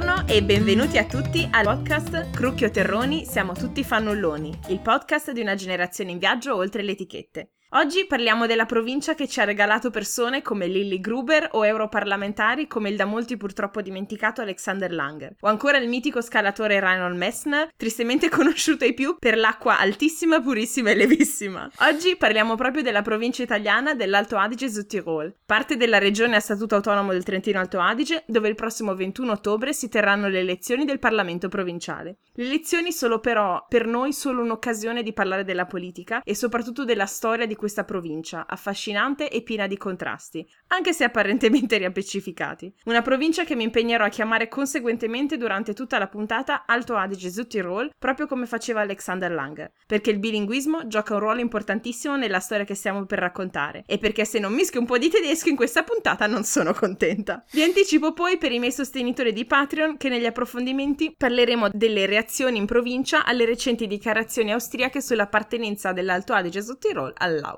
Buongiorno e benvenuti a tutti al podcast Crucchio Terroni, siamo tutti fannulloni, il podcast di una generazione in viaggio oltre le etichette. Oggi parliamo della provincia che ci ha regalato persone come Lilli Gruber o europarlamentari come il da molti purtroppo dimenticato Alexander Langer, o ancora il mitico scalatore Reinhold Messner, tristemente conosciuto ai più per l'acqua altissima, purissima e levissima. Oggi parliamo proprio della provincia italiana dell'Alto Adige Südtirol, parte della regione a statuto autonomo del Trentino Alto Adige, dove il prossimo 21 ottobre si terranno le elezioni del Parlamento provinciale. Le elezioni sono però per noi solo un'occasione di parlare della politica e soprattutto della storia di questa provincia, affascinante e piena di contrasti, anche se apparentemente riappacificati. Una provincia che mi impegnerò a chiamare conseguentemente durante tutta la puntata Alto Adige Südtirol, proprio come faceva Alexander Langer, perché il bilinguismo gioca un ruolo importantissimo nella storia che stiamo per raccontare e perché se non mischio un po' di tedesco in questa puntata non sono contenta. Vi anticipo poi per i miei sostenitori di Patreon che negli approfondimenti parleremo delle reazioni in provincia alle recenti dichiarazioni austriache sull'appartenenza dell'Alto Adige Südtirol all'Austria.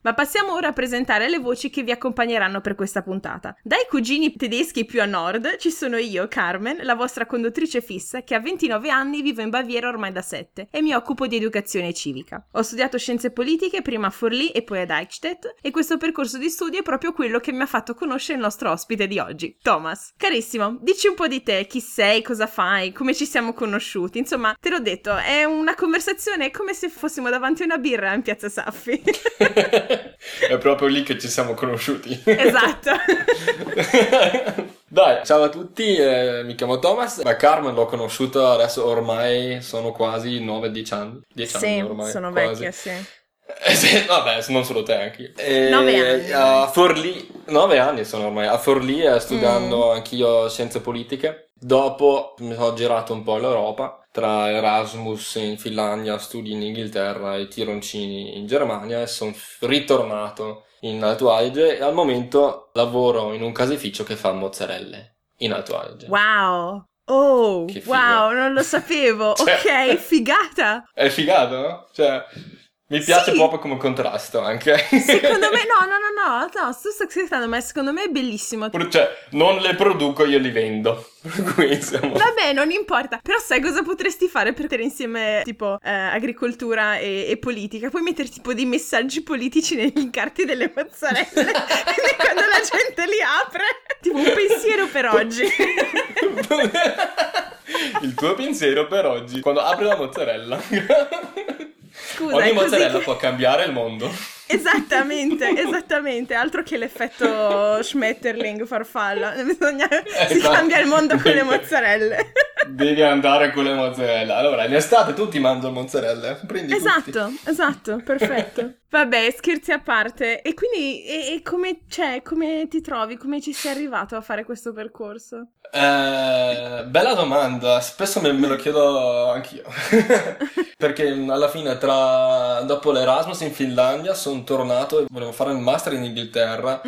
Ma passiamo ora a presentare le voci che vi accompagneranno per questa puntata. Dai cugini tedeschi più a nord ci sono io, Carmen, la vostra conduttrice fissa, che a 29 anni vivo in Baviera ormai da 7 e mi occupo di educazione civica. Ho studiato scienze politiche prima a Forlì e poi ad Eichstätt e questo percorso di studio è proprio quello che mi ha fatto conoscere il nostro ospite di oggi, Thomas. Carissimo, dici un po' di te, chi sei, cosa fai, come ci siamo conosciuti, insomma, te l'ho detto, è una conversazione come se fossimo davanti a una birra in Piazza Saffi. È proprio lì che ci siamo conosciuti. Esatto. Dai, ciao a tutti, mi chiamo Thomas. La Carmen l'ho conosciuta adesso ormai sono quasi 9-10 anni. 10 sì, anni ormai. Sono quasi. Vecchia, sì. Sì, vabbè, non solo te anche io. 9 anni. A Forlì, 9 anni sono ormai. A Forlì studiando anch'io scienze politiche. Dopo mi sono girato un po' l'Europa, tra Erasmus in Finlandia, studi in Inghilterra e tironcini in Germania, e sono ritornato in Alto Adige e al momento lavoro in un caseificio che fa mozzarelle in Alto Adige. Wow! Oh! Wow, non lo sapevo! Cioè, ok, figata! È figata, no? Cioè... Mi piace sì. Proprio come contrasto anche. Secondo me no, sto scherzando, ma secondo me è bellissimo. Cioè, non le produco, io li vendo. Qui, siamo... Vabbè, non importa. Però sai cosa potresti fare per mettere insieme tipo agricoltura e politica? Puoi mettere tipo dei messaggi politici negli incarti delle mozzarelle quando la gente li apre. Tipo un pensiero per oggi. Il tuo pensiero per oggi. Quando apri la mozzarella... Scusa, ogni mozzarella può cambiare il mondo. Esattamente, altro che l'effetto Schmetterling, farfalla. Si cambia il mondo con le mozzarelle. Devi andare con le mozzarella. Allora, in estate tutti mangiano mozzarella. Prendi esatto, perfetto. Vabbè, scherzi a parte. E quindi, come ti trovi? Come ci sei arrivato a fare questo percorso? Bella domanda. Spesso me lo chiedo anch'io. Perché alla fine, dopo l'Erasmus in Finlandia, sono tornato e volevo fare un master in Inghilterra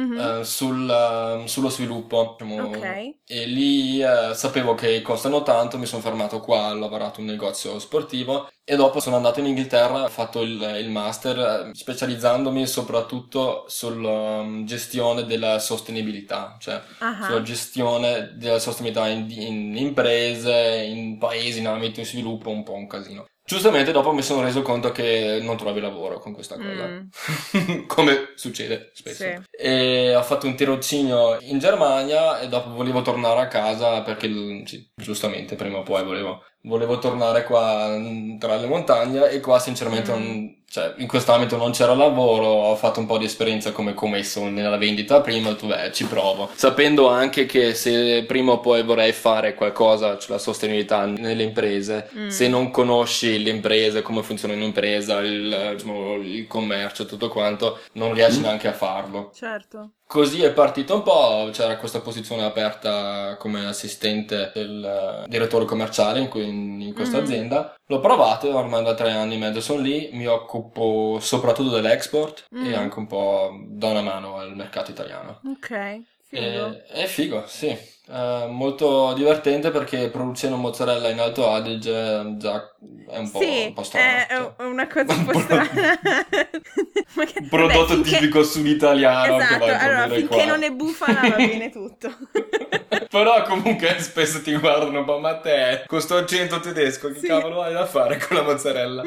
sullo sviluppo. Okay. E lì sapevo che costano tanto, mi sono fermato qua, ho lavorato in un negozio sportivo. E dopo sono andato in Inghilterra, ho fatto il master specializzandomi soprattutto sulla gestione della sostenibilità, cioè sulla gestione della sostenibilità in imprese, in paesi, in ambito di sviluppo, un po' un casino. Giustamente dopo mi sono reso conto che non trovi lavoro con questa cosa, come succede spesso. Sì. E ho fatto un tirocinio in Germania e dopo volevo tornare a casa perché giustamente prima o poi volevo tornare qua tra le montagne e qua sinceramente non, in quest'ambito non c'era lavoro. Ho fatto un po' di esperienza come commesso nella vendita prima, ci provo, sapendo anche che se prima o poi vorrei fare qualcosa sulla sostenibilità nelle imprese, se non conosci le imprese, come funziona un'impresa, il commercio, tutto quanto, non riesci neanche a farlo. Certo. Così è partito un po', c'era questa posizione aperta come assistente del direttore commerciale in questa azienda. L'ho provato, ormai da 3 anni e mezzo sono lì, mi occupo soprattutto dell'export e anche un po' do una mano al mercato italiano. Ok, figo. È figo, sì. Molto divertente perché producendo mozzarella in Alto Adige già è un po' strana. È una cosa un po' strana. Un prodotto tipico suditaliano. Esatto, allora finché non è bufala va bene tutto. Però comunque spesso ti guardano, ma te con sto accento tedesco che sì, cavolo hai da fare con la mozzarella?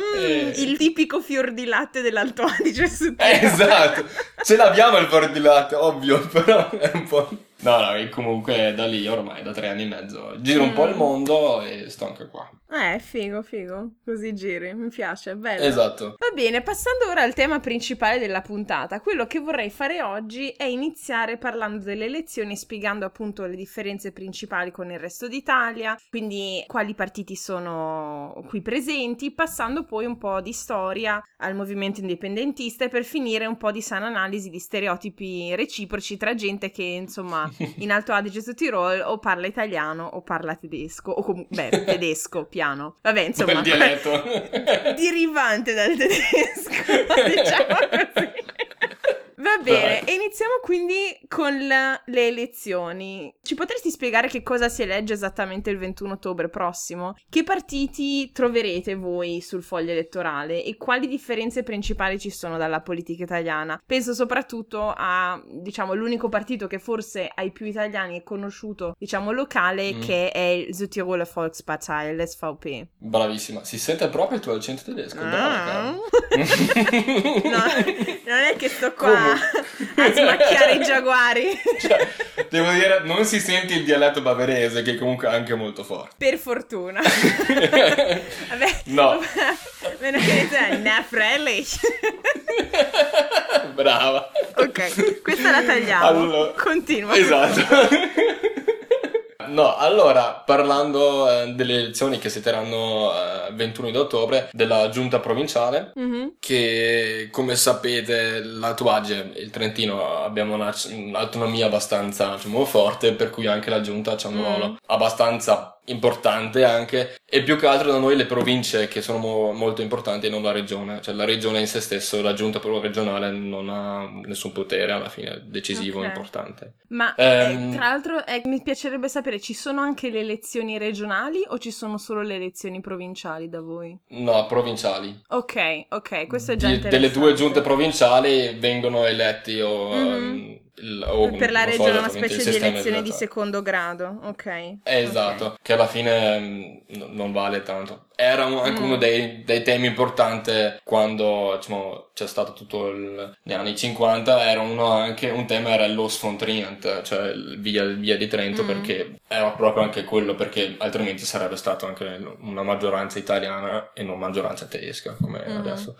Il tipico fior di latte dell'Alto Adige Südtirol. Esatto, ce l'abbiamo il fior di latte, ovvio, però è un po'... No, comunque da lì ormai da 3 anni e mezzo giro un po' il mondo e sto anche qua. Figo, così giri, mi piace, bello. Esatto. Va bene, passando ora al tema principale della puntata, quello che vorrei fare oggi è iniziare parlando delle elezioni, spiegando appunto le differenze principali con il resto d'Italia, quindi quali partiti sono qui presenti, passando poi un po' di storia al movimento indipendentista e per finire un po' di sana analisi di stereotipi reciproci tra gente che insomma in Alto Adige Südtirol o parla italiano o parla tedesco o tedesco piano, vabbè, insomma, quel dialetto derivante dal tedesco, diciamo così. Va bene, e iniziamo quindi con le elezioni. Ci potresti spiegare che cosa si elegge esattamente il 21 ottobre prossimo? Che partiti troverete voi sul foglio elettorale e quali differenze principali ci sono dalla politica italiana? Penso soprattutto a, diciamo, l'unico partito che forse ai più italiani è conosciuto, diciamo, locale, che è il Südtiroler Volkspartei, l'SVP. Bravissima, si sente proprio il tuo accento tedesco, brava. No, non è che sto qua a smacchiare i giaguari, cioè, devo dire, non si sente il dialetto bavarese, che comunque è anche molto forte, per fortuna. Vabbè, no, meno che ne Freiheitliche. Brava, ok, questa la tagliamo, allora, continua. Esatto. No, allora, parlando delle elezioni che si terranno 21 di ottobre, della giunta provinciale, che come sapete l'Alto Adige e il Trentino abbiamo un'autonomia abbastanza, diciamo, forte, per cui anche la giunta c'ha un ruolo abbastanza importante anche, e più che altro da noi le province che sono molto importanti e non la regione, cioè la regione in se stesso, la giunta regionale non ha nessun potere alla fine decisivo, importante. Ma tra l'altro mi piacerebbe sapere, ci sono anche le elezioni regionali o ci sono solo le elezioni provinciali da voi? No, provinciali. Ok, questo è già interessante. Delle due giunte provinciali vengono eletti o... per la regione una specie di elezione di secondo grado, ok? Esatto, che alla fine non vale tanto. Era anche uno dei temi importanti quando, diciamo, c'è stato tutto negli anni 50, era un tema, era il Loss von Trent, cioè il via di Trento, perché era proprio anche quello, perché altrimenti sarebbe stato anche una maggioranza italiana e non maggioranza tedesca come adesso.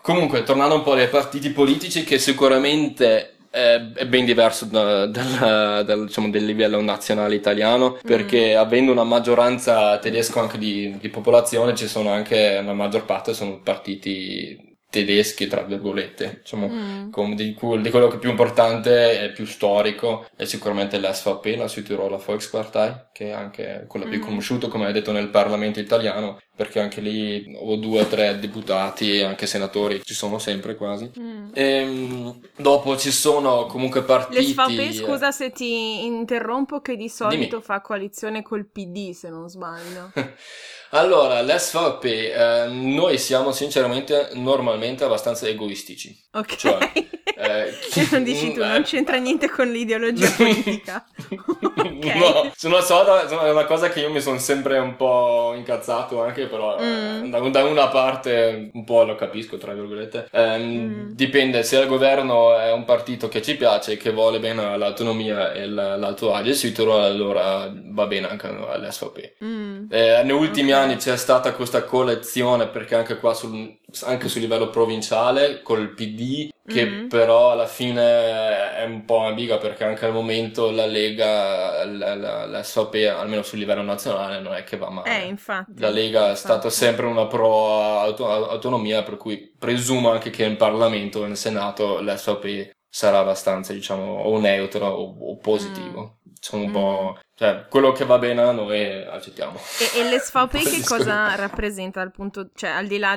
Comunque, tornando un po' ai partiti politici, che sicuramente è ben diverso diciamo, del livello nazionale italiano, perché avendo una maggioranza tedesca anche di popolazione, ci sono anche, la maggior parte sono partiti tedeschi tra virgolette, diciamo, di quello che è più importante e più storico è sicuramente la SVP, la Südtiroler Volkspartei, che è anche quella più conosciuta, come hai detto, nel Parlamento italiano, perché anche lì ho 2 o 3 deputati e anche senatori, ci sono sempre quasi. E dopo ci sono comunque partiti... L'SVP, scusa se ti interrompo, che di solito fa coalizione col PD, se non sbaglio. Allora, l'SVP, noi siamo sinceramente normalmente abbastanza egoistici. Ok. Cioè, non dici tu, non c'entra niente con l'ideologia politica. Okay. No, è una cosa che io mi sono sempre un po' incazzato anche, però da una parte un po' lo capisco, tra virgolette. Dipende, se il governo è un partito che ci piace, che vuole bene l'autonomia e l'Alto Adige Südtirol, allora va bene anche l'SVP. Negli ultimi anni c'è stata questa coalizione, perché anche qua sul livello provinciale col PD, che però alla fine è un po' ambigua, perché anche al momento la Lega, la SVP, almeno sul livello nazionale, non è che va male. Infatti. La Lega è stata sempre una pro autonomia, per cui presumo anche che in Parlamento, nel Senato, la SVP sarà abbastanza, diciamo, o neutro o positivo. Sono un po'... Cioè, quello che va bene a noi accettiamo. E l'SVP che cosa rappresenta al punto, cioè al di là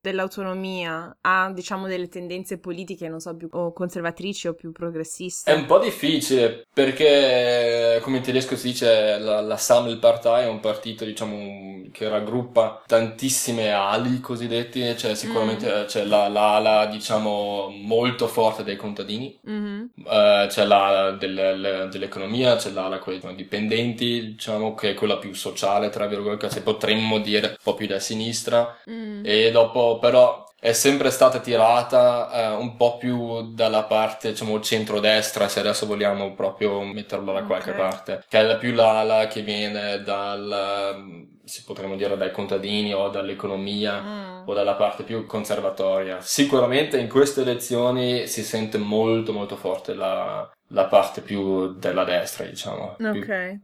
dell'autonomia, ha, diciamo, delle tendenze politiche, non so, più o conservatrici o più progressiste? È un po' difficile, perché come in tedesco si dice la Sammelpartei è un partito, diciamo, che raggruppa tantissime ali cosiddette, cioè sicuramente c'è l'ala diciamo molto forte dei contadini, c'è l'ala dell'economia, c'è l'ala con i dipendenti, diciamo che è quella più sociale tra virgolette, se potremmo dire un po' più da sinistra, e dopo però è sempre stata tirata un po' più dalla parte, diciamo, centrodestra, se adesso vogliamo proprio metterlo da qualche parte, che è più l'ala che viene dal, se potremmo dire, dai contadini o dall'economia o dalla parte più conservatoria. Sicuramente in queste elezioni si sente molto molto forte la parte più della destra, diciamo. Ok.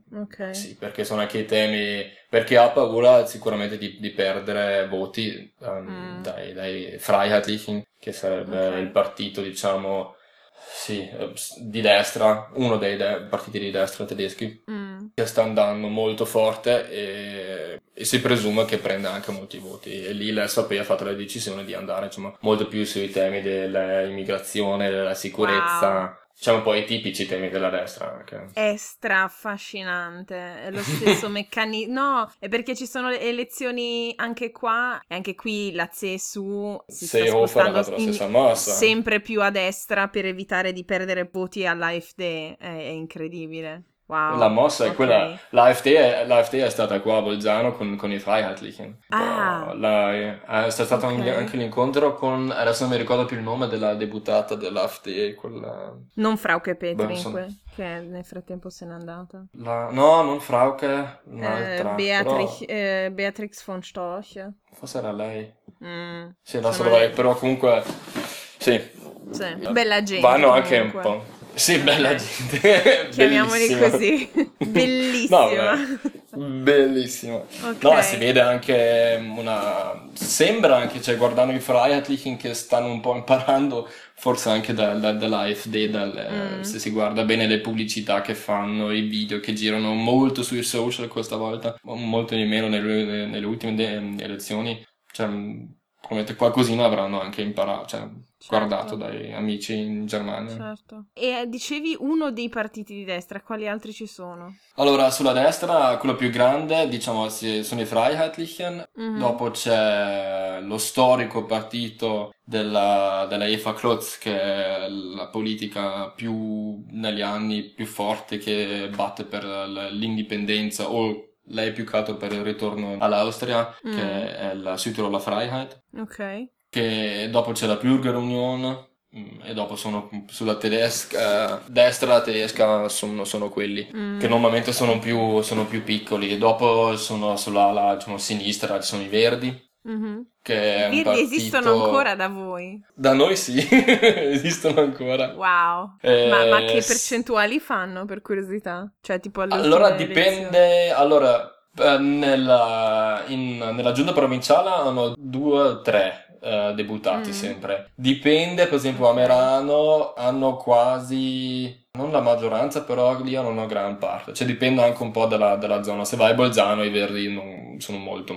Sì, perché sono anche i temi, perché ha paura sicuramente di perdere voti dai Freiheitlichen, che sarebbe il partito, diciamo, sì, di destra, uno dei partiti di destra tedeschi, che sta andando molto forte e si presume che prenda anche molti voti, e lì l'SVP ha fatto la decisione di andare, insomma, molto più sui temi dell'immigrazione, della sicurezza, diciamo un po' i tipici temi della destra anche. È straaffascinante, è lo stesso meccanismo, no, è perché ci sono le elezioni anche qua, e anche qui la CSU si sta spostando sempre più a destra per evitare di perdere voti all'AfD, è incredibile. Wow, la mossa è quella, l'AfD è stata qua a Bolzano con i Freiheitlichen, è stato anche l'incontro con, adesso non mi ricordo più il nome della debuttata dell'AfD, quella... non Frauke Petrinque, che nel frattempo se n'è andata, non Frauke, Beatrix von Storch, forse era lei, sì, adesso lei, però comunque sì. Bella gente, vanno anche comunque. Un po'. Sì, bella gente. Chiamiamoli così. Bellissima. No, bellissima. Okay. No, si vede anche una... Sembra anche, cioè, guardando i Freiheitlichen che stanno un po' imparando, forse anche dall'AfD, se si guarda bene le pubblicità che fanno, i video che girano molto sui social questa volta, molto di meno nelle ultime elezioni. Cioè, probabilmente qualcosina avranno anche imparato, cioè... Certo. Guardato dai amici in Germania. Certo. E dicevi uno dei partiti di destra, quali altri ci sono? Allora, sulla destra, quello più grande, diciamo, sono i Freiheitlichen, dopo c'è lo storico partito della Eva Klotz, che è la politica più, negli anni, più forte, che batte per l'indipendenza, o lei più che altro per il ritorno all'Austria, che è la Südtiroler Freiheit. Ok. Che dopo c'è la Bürgerunion, e dopo sono sulla destra tedesca sono quelli che normalmente sono più piccoli, e dopo sono sulla diciamo, sinistra, ci sono i Verdi, che è un partito... Esistono ancora da voi? Da noi sì, esistono ancora. Wow, ma che percentuali fanno, per curiosità? Cioè tipo allora dipende, allora nella giunta provinciale hanno 2 o 3 debuttati sempre. Dipende, per esempio a Merano hanno quasi, non la maggioranza, però lì hanno una gran parte, cioè dipende anche un po' dalla zona. Se vai a Bolzano i Verdi non sono molto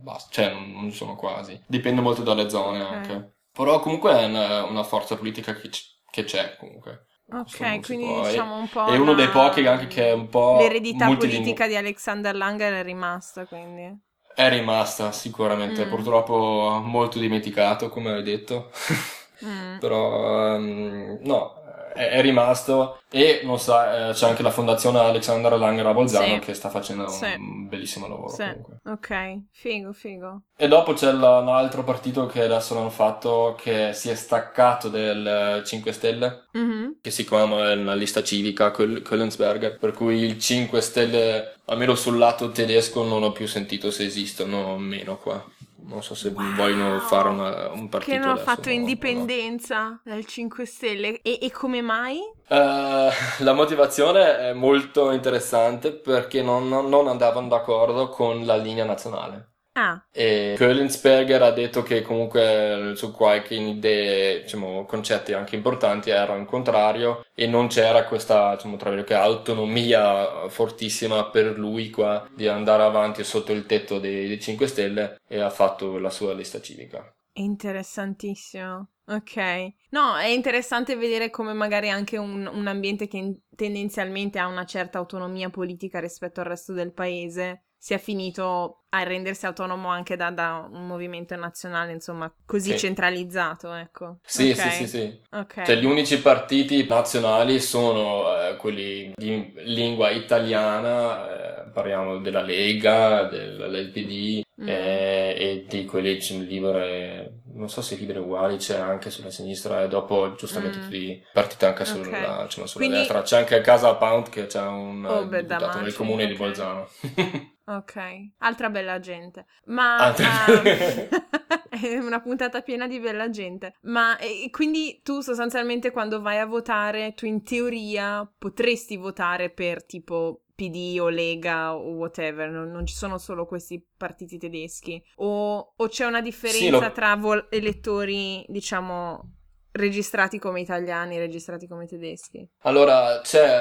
basta, cioè non sono quasi, dipende molto dalle zone anche, però comunque è una forza politica che c'è comunque. Ok, quindi diciamo un po'... È uno dei pochi anche che è un po' l'eredità politica di Alexander Langer è rimasta, quindi... È rimasta sicuramente, purtroppo molto dimenticato, come hai detto, però no, è rimasto, e non so, c'è anche la fondazione Alexander Langer a Bolzano, che sta facendo un bellissimo lavoro comunque. Ok, figo. E dopo c'è un altro partito che adesso l'hanno fatto, che si è staccato del 5 Stelle, che si chiama la lista civica Köllensberger, per cui il 5 Stelle, almeno sul lato tedesco, non ho più sentito se esistono o meno qua. Non so se vogliono fare un partito che non ha fatto indipendenza dal 5 Stelle. E come mai? La motivazione è molto interessante, perché non andavano d'accordo con la linea nazionale. E Köllensberger ha detto che comunque su qualche idee, diciamo, concetti anche importanti era in contrario, e non c'era questa, diciamo, tra virgolette, autonomia fortissima per lui qua di andare avanti sotto il tetto dei 5 Stelle, e ha fatto la sua lista civica. Interessantissimo. Ok, no, è interessante vedere come magari anche un ambiente che tendenzialmente ha una certa autonomia politica rispetto al resto del paese sia finito a rendersi autonomo anche da un movimento nazionale, insomma, così centralizzato, ecco. Sì, okay. Sì. Okay. Cioè, gli unici partiti nazionali sono quelli di lingua italiana, parliamo della Lega, dell'LPD, e di quelli libere, non so se libere uguali c'è anche sulla sinistra, e dopo giustamente tutti partiti anche sulla, cioè, sulla quindi... destra. C'è anche Casa Pound che c'è un deputato nel comune di Bolzano. Ok, altra bella gente, ma è una puntata piena di bella gente, ma quindi tu sostanzialmente quando vai a votare tu in teoria potresti votare per tipo PD o Lega o whatever, non ci sono solo questi partiti tedeschi, o c'è una differenza tra elettori diciamo registrati come italiani e registrati come tedeschi? Allora c'è...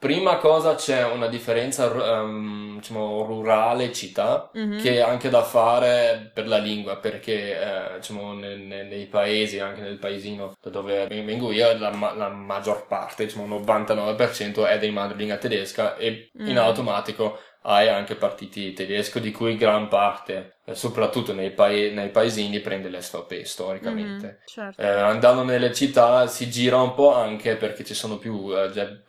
Prima cosa c'è una differenza diciamo rurale città che è anche da fare per la lingua, perché diciamo nei paesi, anche nel paesino da dove vengo io, la maggior parte, diciamo 99% è di madrelingua tedesca e in automatico hai anche partiti tedesco di cui gran parte, soprattutto nei paesini, prende l'SVP storicamente. Certo. Andando nelle città si gira un po' anche perché ci sono più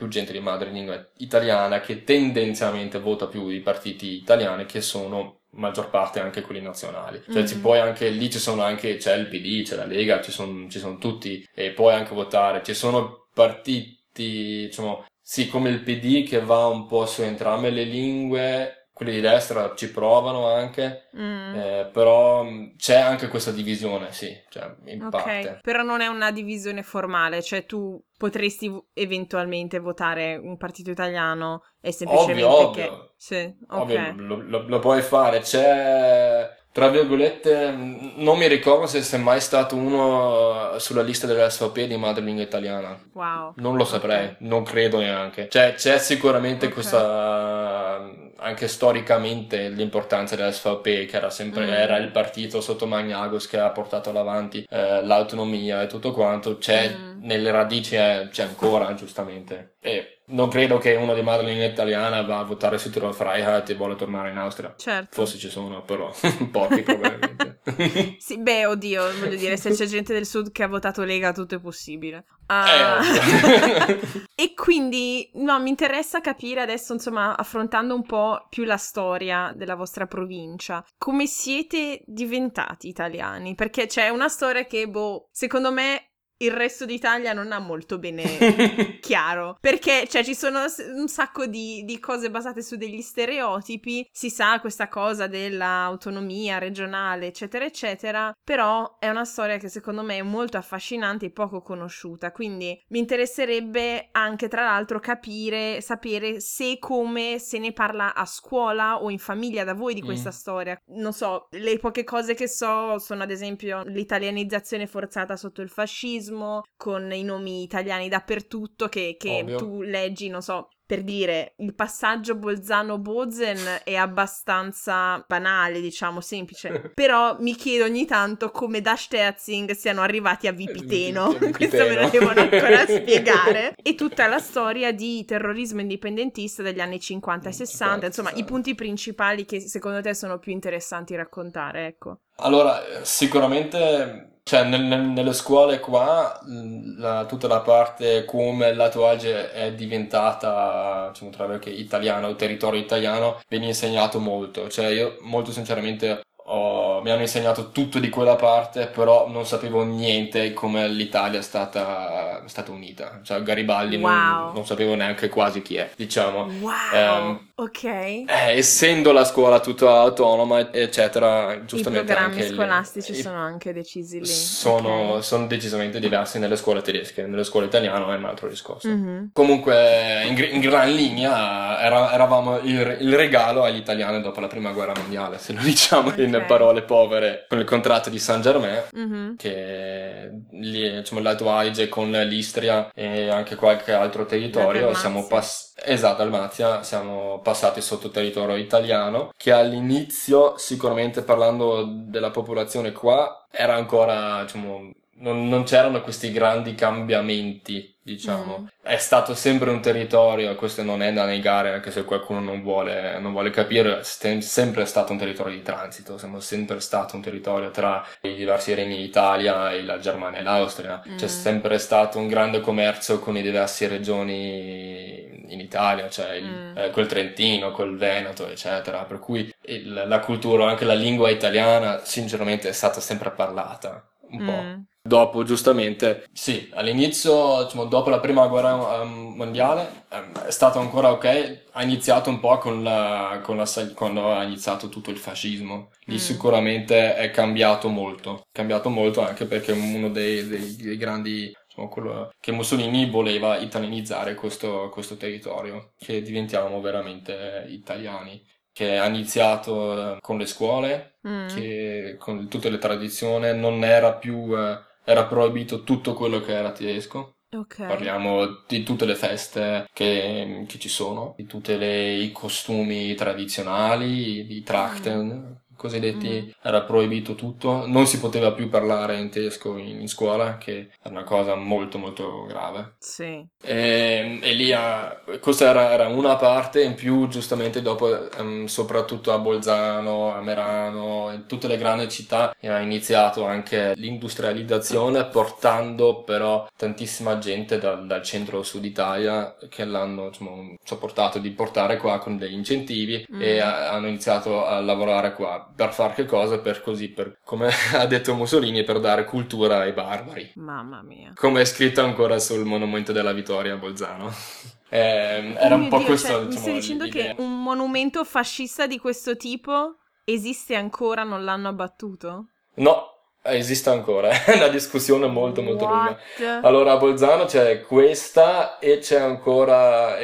gente di madrelingua italiana che tendenzialmente vota più i partiti italiani, che sono maggior parte anche quelli nazionali, cioè poi anche lì c'è il PD, c'è la Lega, ci sono tutti, e puoi anche votare. Ci sono partiti diciamo sì, come il PD che va un po' su entrambe le lingue, quelli di destra ci provano anche, però c'è anche questa divisione, sì, cioè in parte. Però non è una divisione formale, cioè tu potresti eventualmente votare un partito italiano e semplicemente ovvio. Sì, okay. Ovvio, lo puoi fare, c'è... Tra virgolette, non mi ricordo se c'è mai stato uno sulla lista della SVP di madrelingua italiana. Wow. Non lo saprei, non credo neanche. Cioè, c'è sicuramente questa, anche storicamente, l'importanza della SVP, che era sempre era il partito sotto Magnago che ha portato avanti l'autonomia e tutto quanto. C'è nelle radici, c'è ancora, giustamente. E non credo che uno di madrelingua italiana va a votare su Südtiroler Freiheit e vuole tornare in Austria. Certo. Forse ci sono, però pochi probabilmente. Sì, beh, oddio, voglio dire, se c'è gente del sud che ha votato Lega, tutto è possibile. E quindi, no, mi interessa capire adesso, insomma, affrontando un po' più la storia della vostra provincia, come siete diventati italiani? Perché c'è una storia che, secondo me... il resto d'Italia non ha molto bene chiaro, perché cioè ci sono un sacco di cose basate su degli stereotipi, si sa questa cosa dell'autonomia regionale eccetera eccetera, però è una storia che secondo me è molto affascinante e poco conosciuta, quindi mi interesserebbe anche tra l'altro sapere se come se ne parla a scuola o in famiglia da voi di questa storia. Non so, le poche cose che so sono ad esempio l'italianizzazione forzata sotto il fascismo, con i nomi italiani dappertutto che tu leggi, non so, per dire il passaggio Bolzano-Bozen è abbastanza banale, diciamo, semplice, però mi chiedo ogni tanto come da Sterzing siano arrivati a Vipiteno, questo me lo devono ancora spiegare, e tutta la storia di terrorismo indipendentista degli anni 50 e 60, insomma i punti principali che secondo te sono più interessanti raccontare, ecco. Allora, sicuramente... Cioè, nelle scuole qua, tutta la parte come l'Alto Adige è diventata, diciamo, tra virgolette, italiana o territorio italiano, viene insegnato molto. Cioè, io molto sinceramente mi hanno insegnato tutto di quella parte, però non sapevo niente come l'Italia è stata unita. Cioè, Garibaldi non sapevo neanche quasi chi è, diciamo. Wow! Ok. Essendo la scuola tutta autonoma, eccetera, giustamente i programmi anche scolastici sono anche decisi lì. Sono decisamente diversi nelle scuole tedesche, nelle scuole italiane è un altro discorso. Comunque, in gran linea, eravamo il regalo agli italiani dopo la prima guerra mondiale, se lo diciamo in parole povere, con il contratto di Saint-Germain, che lì, diciamo, l'Alto Adige con l'Istria e anche qualche altro territorio, Dalmazia, siamo passati sotto territorio italiano, che all'inizio, sicuramente parlando della popolazione qua, era ancora, diciamo, non c'erano questi grandi cambiamenti, diciamo. È stato sempre un territorio, questo non è da negare, anche se qualcuno non vuole capire, è sempre stato un territorio di transito, siamo sempre stato un territorio tra i diversi regni d'Italia e la Germania e l'Austria. C'è sempre stato un grande commercio con le diverse regioni in Italia, cioè col Trentino, col Veneto, eccetera, per cui la cultura, anche la lingua italiana, sinceramente è stata sempre parlata un po'. Dopo, giustamente, sì, all'inizio, diciamo, dopo la prima guerra mondiale è stato ancora ok, ha iniziato un po' quando ha iniziato tutto il fascismo, lì sicuramente è cambiato molto, anche perché uno dei grandi, diciamo, quello che Mussolini voleva, italianizzare questo territorio, che diventiamo veramente italiani, che ha iniziato con le scuole, che con tutte le tradizioni, non era più... era proibito tutto quello che era tedesco. Okay. Parliamo di tutte le feste che ci sono, di tutti i costumi tradizionali, i Trachten, cosiddetti, era proibito tutto. Non si poteva più parlare in tedesco in scuola, che è una cosa molto molto grave. Sì. E lì, questa era una parte, in più giustamente dopo, soprattutto a Bolzano, a Merano, in tutte le grandi città, era iniziato anche l'industrializzazione, portando però tantissima gente dal centro sud Italia, che l'hanno, diciamo, sopportato di portare qua con degli incentivi, e hanno iniziato a lavorare qua. Per far che cosa? Per, come ha detto Mussolini, per dare cultura ai barbari. Mamma mia. Come è scritto ancora sul monumento della vittoria a Bolzano. Era un po' Dio, questo. Cioè, diciamo, mi stai dicendo l'idea. Che un monumento fascista di questo tipo esiste ancora, non l'hanno abbattuto? No, esiste ancora. È una discussione molto molto lunga. Allora a Bolzano c'è questa, e c'è ancora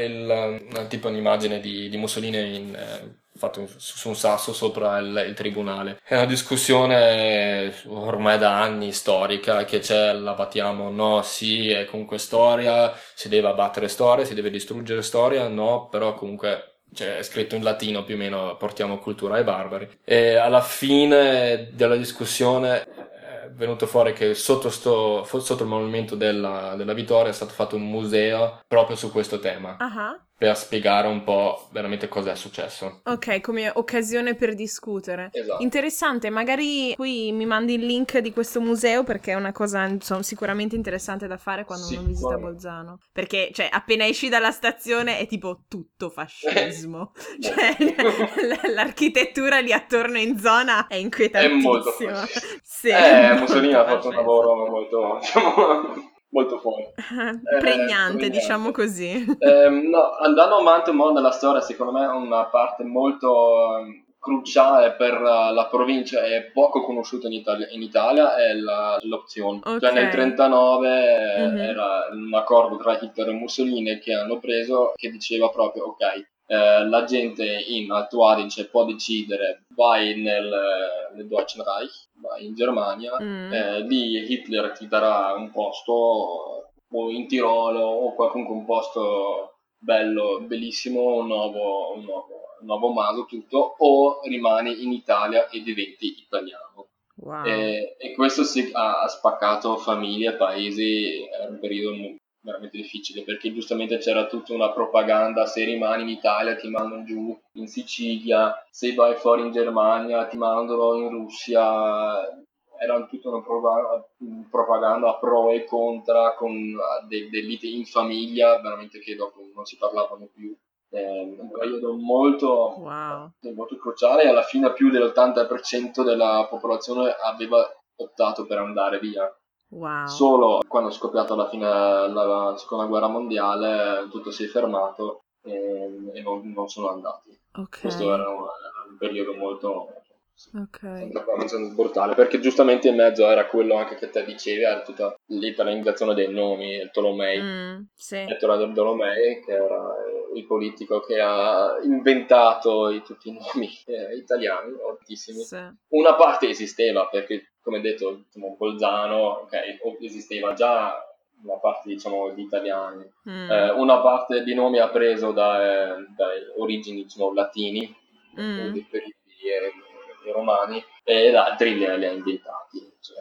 tipo un'immagine di Mussolini fatto su un sasso sopra il tribunale. È una discussione ormai da anni storica, che c'è, la battiamo, no, sì, è comunque storia, si deve abbattere storia, si deve distruggere storia, no, però comunque... cioè è scritto in latino più o meno, portiamo cultura ai barbari. E alla fine della discussione è venuto fuori che sotto il monumento della vittoria è stato fatto un museo proprio su questo tema. Per spiegare un po' veramente cosa è successo. Ok, come occasione per discutere. Esatto. Interessante, magari qui mi mandi il link di questo museo, perché è una cosa, insomma, sicuramente interessante da fare quando uno visita Bolzano. Perché, cioè, appena esci dalla stazione è tipo tutto fascismo. Cioè, l'architettura lì attorno in zona è inquietantissima. È molto fascista. Sì, Mussolini ha fatto un lavoro molto... molto fuori. Pregnante, diciamo così. No, andando avanti un po' nella storia, secondo me è una parte molto cruciale per la provincia e poco conosciuta in Italia è l'opzione. Okay. Cioè nel 1939 era un accordo tra Hitler e Mussolini che hanno preso, che diceva proprio, ok, la gente in Alto Adige può decidere, vai nel Deutsche Reich, vai in Germania, lì Hitler ti darà un posto, o in Tirolo, o qualunque un posto bello, bellissimo, un nuovo maso, tutto, o rimani in Italia e diventi italiano. Wow. E questo ha spaccato famiglie, paesi, era un periodo veramente difficile, perché giustamente c'era tutta una propaganda: se rimani in Italia ti mandano giù in Sicilia, se vai fuori in Germania ti mandano in Russia. Era tutta una propaganda pro e contra, con delle liti in famiglia, veramente, che dopo non si parlavano più. Un periodo molto, molto cruciale, e alla fine più dell'80% della popolazione aveva optato per andare via. Wow. Solo quando è scoppiata alla fine la seconda guerra mondiale tutto si è fermato e non sono andati. Okay. Questo era un periodo molto brutale, perché giustamente in mezzo era quello anche che te dicevi, era tutta l'italianizzazione dei nomi, il Tolomei, Ettore Tolomei, che era il politico che ha inventato tutti i nomi italiani, ottissimi. Sì. Una parte esisteva, perché come detto, diciamo, Bolzano, esisteva già una parte, diciamo, di italiani, una parte di nomi ha preso da origini, diciamo, latini, dei romani, e altri li ha inventati, cioè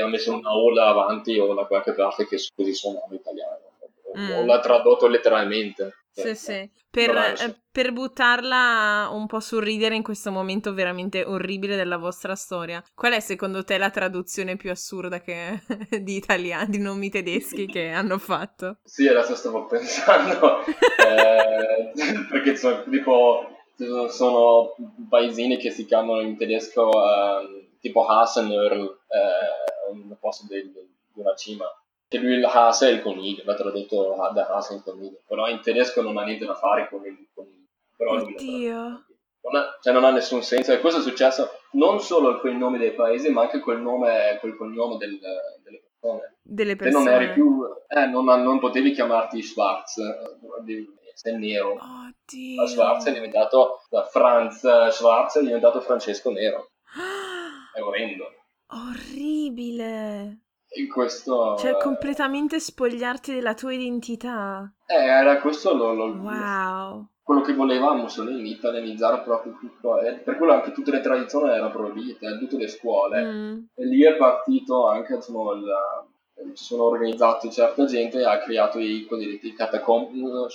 ha messo una ola avanti o da qualche parte che così suonava italiano. O l'ha tradotto letteralmente. Sì, sì. Per buttarla un po' sul ridere in questo momento veramente orribile della vostra storia, qual è secondo te la traduzione più assurda che, di nomi tedeschi che hanno fatto? Sì, adesso stavo pensando, perché sono tipo, sono paesini che si chiamano in tedesco tipo Hasenörl, un posto di una cima. Che lui il Hase è il coniglio, l'ha tradotto da Hase il coniglio, però in tedesco non ha niente da fare con il coniglio. Però oddio! Non ha nessun senso, e questo è successo non solo con i nomi dei paesi, ma anche col cognome delle persone. Delle persone. Se non eri più, non potevi chiamarti Schwarz, sei nero. Oddio! Ma Schwarz è diventato, Francesco Nero. È orrendo. Orribile! In questo, cioè, completamente spogliarti della tua identità. Era questo quello che voleva Mussolini, italianizzare proprio tutto. Per quello anche tutte le tradizioni erano proibite, tutte le scuole. E lì è partito anche, insomma, ci sono organizzati certa gente, ha creato i cosiddetti catacombe,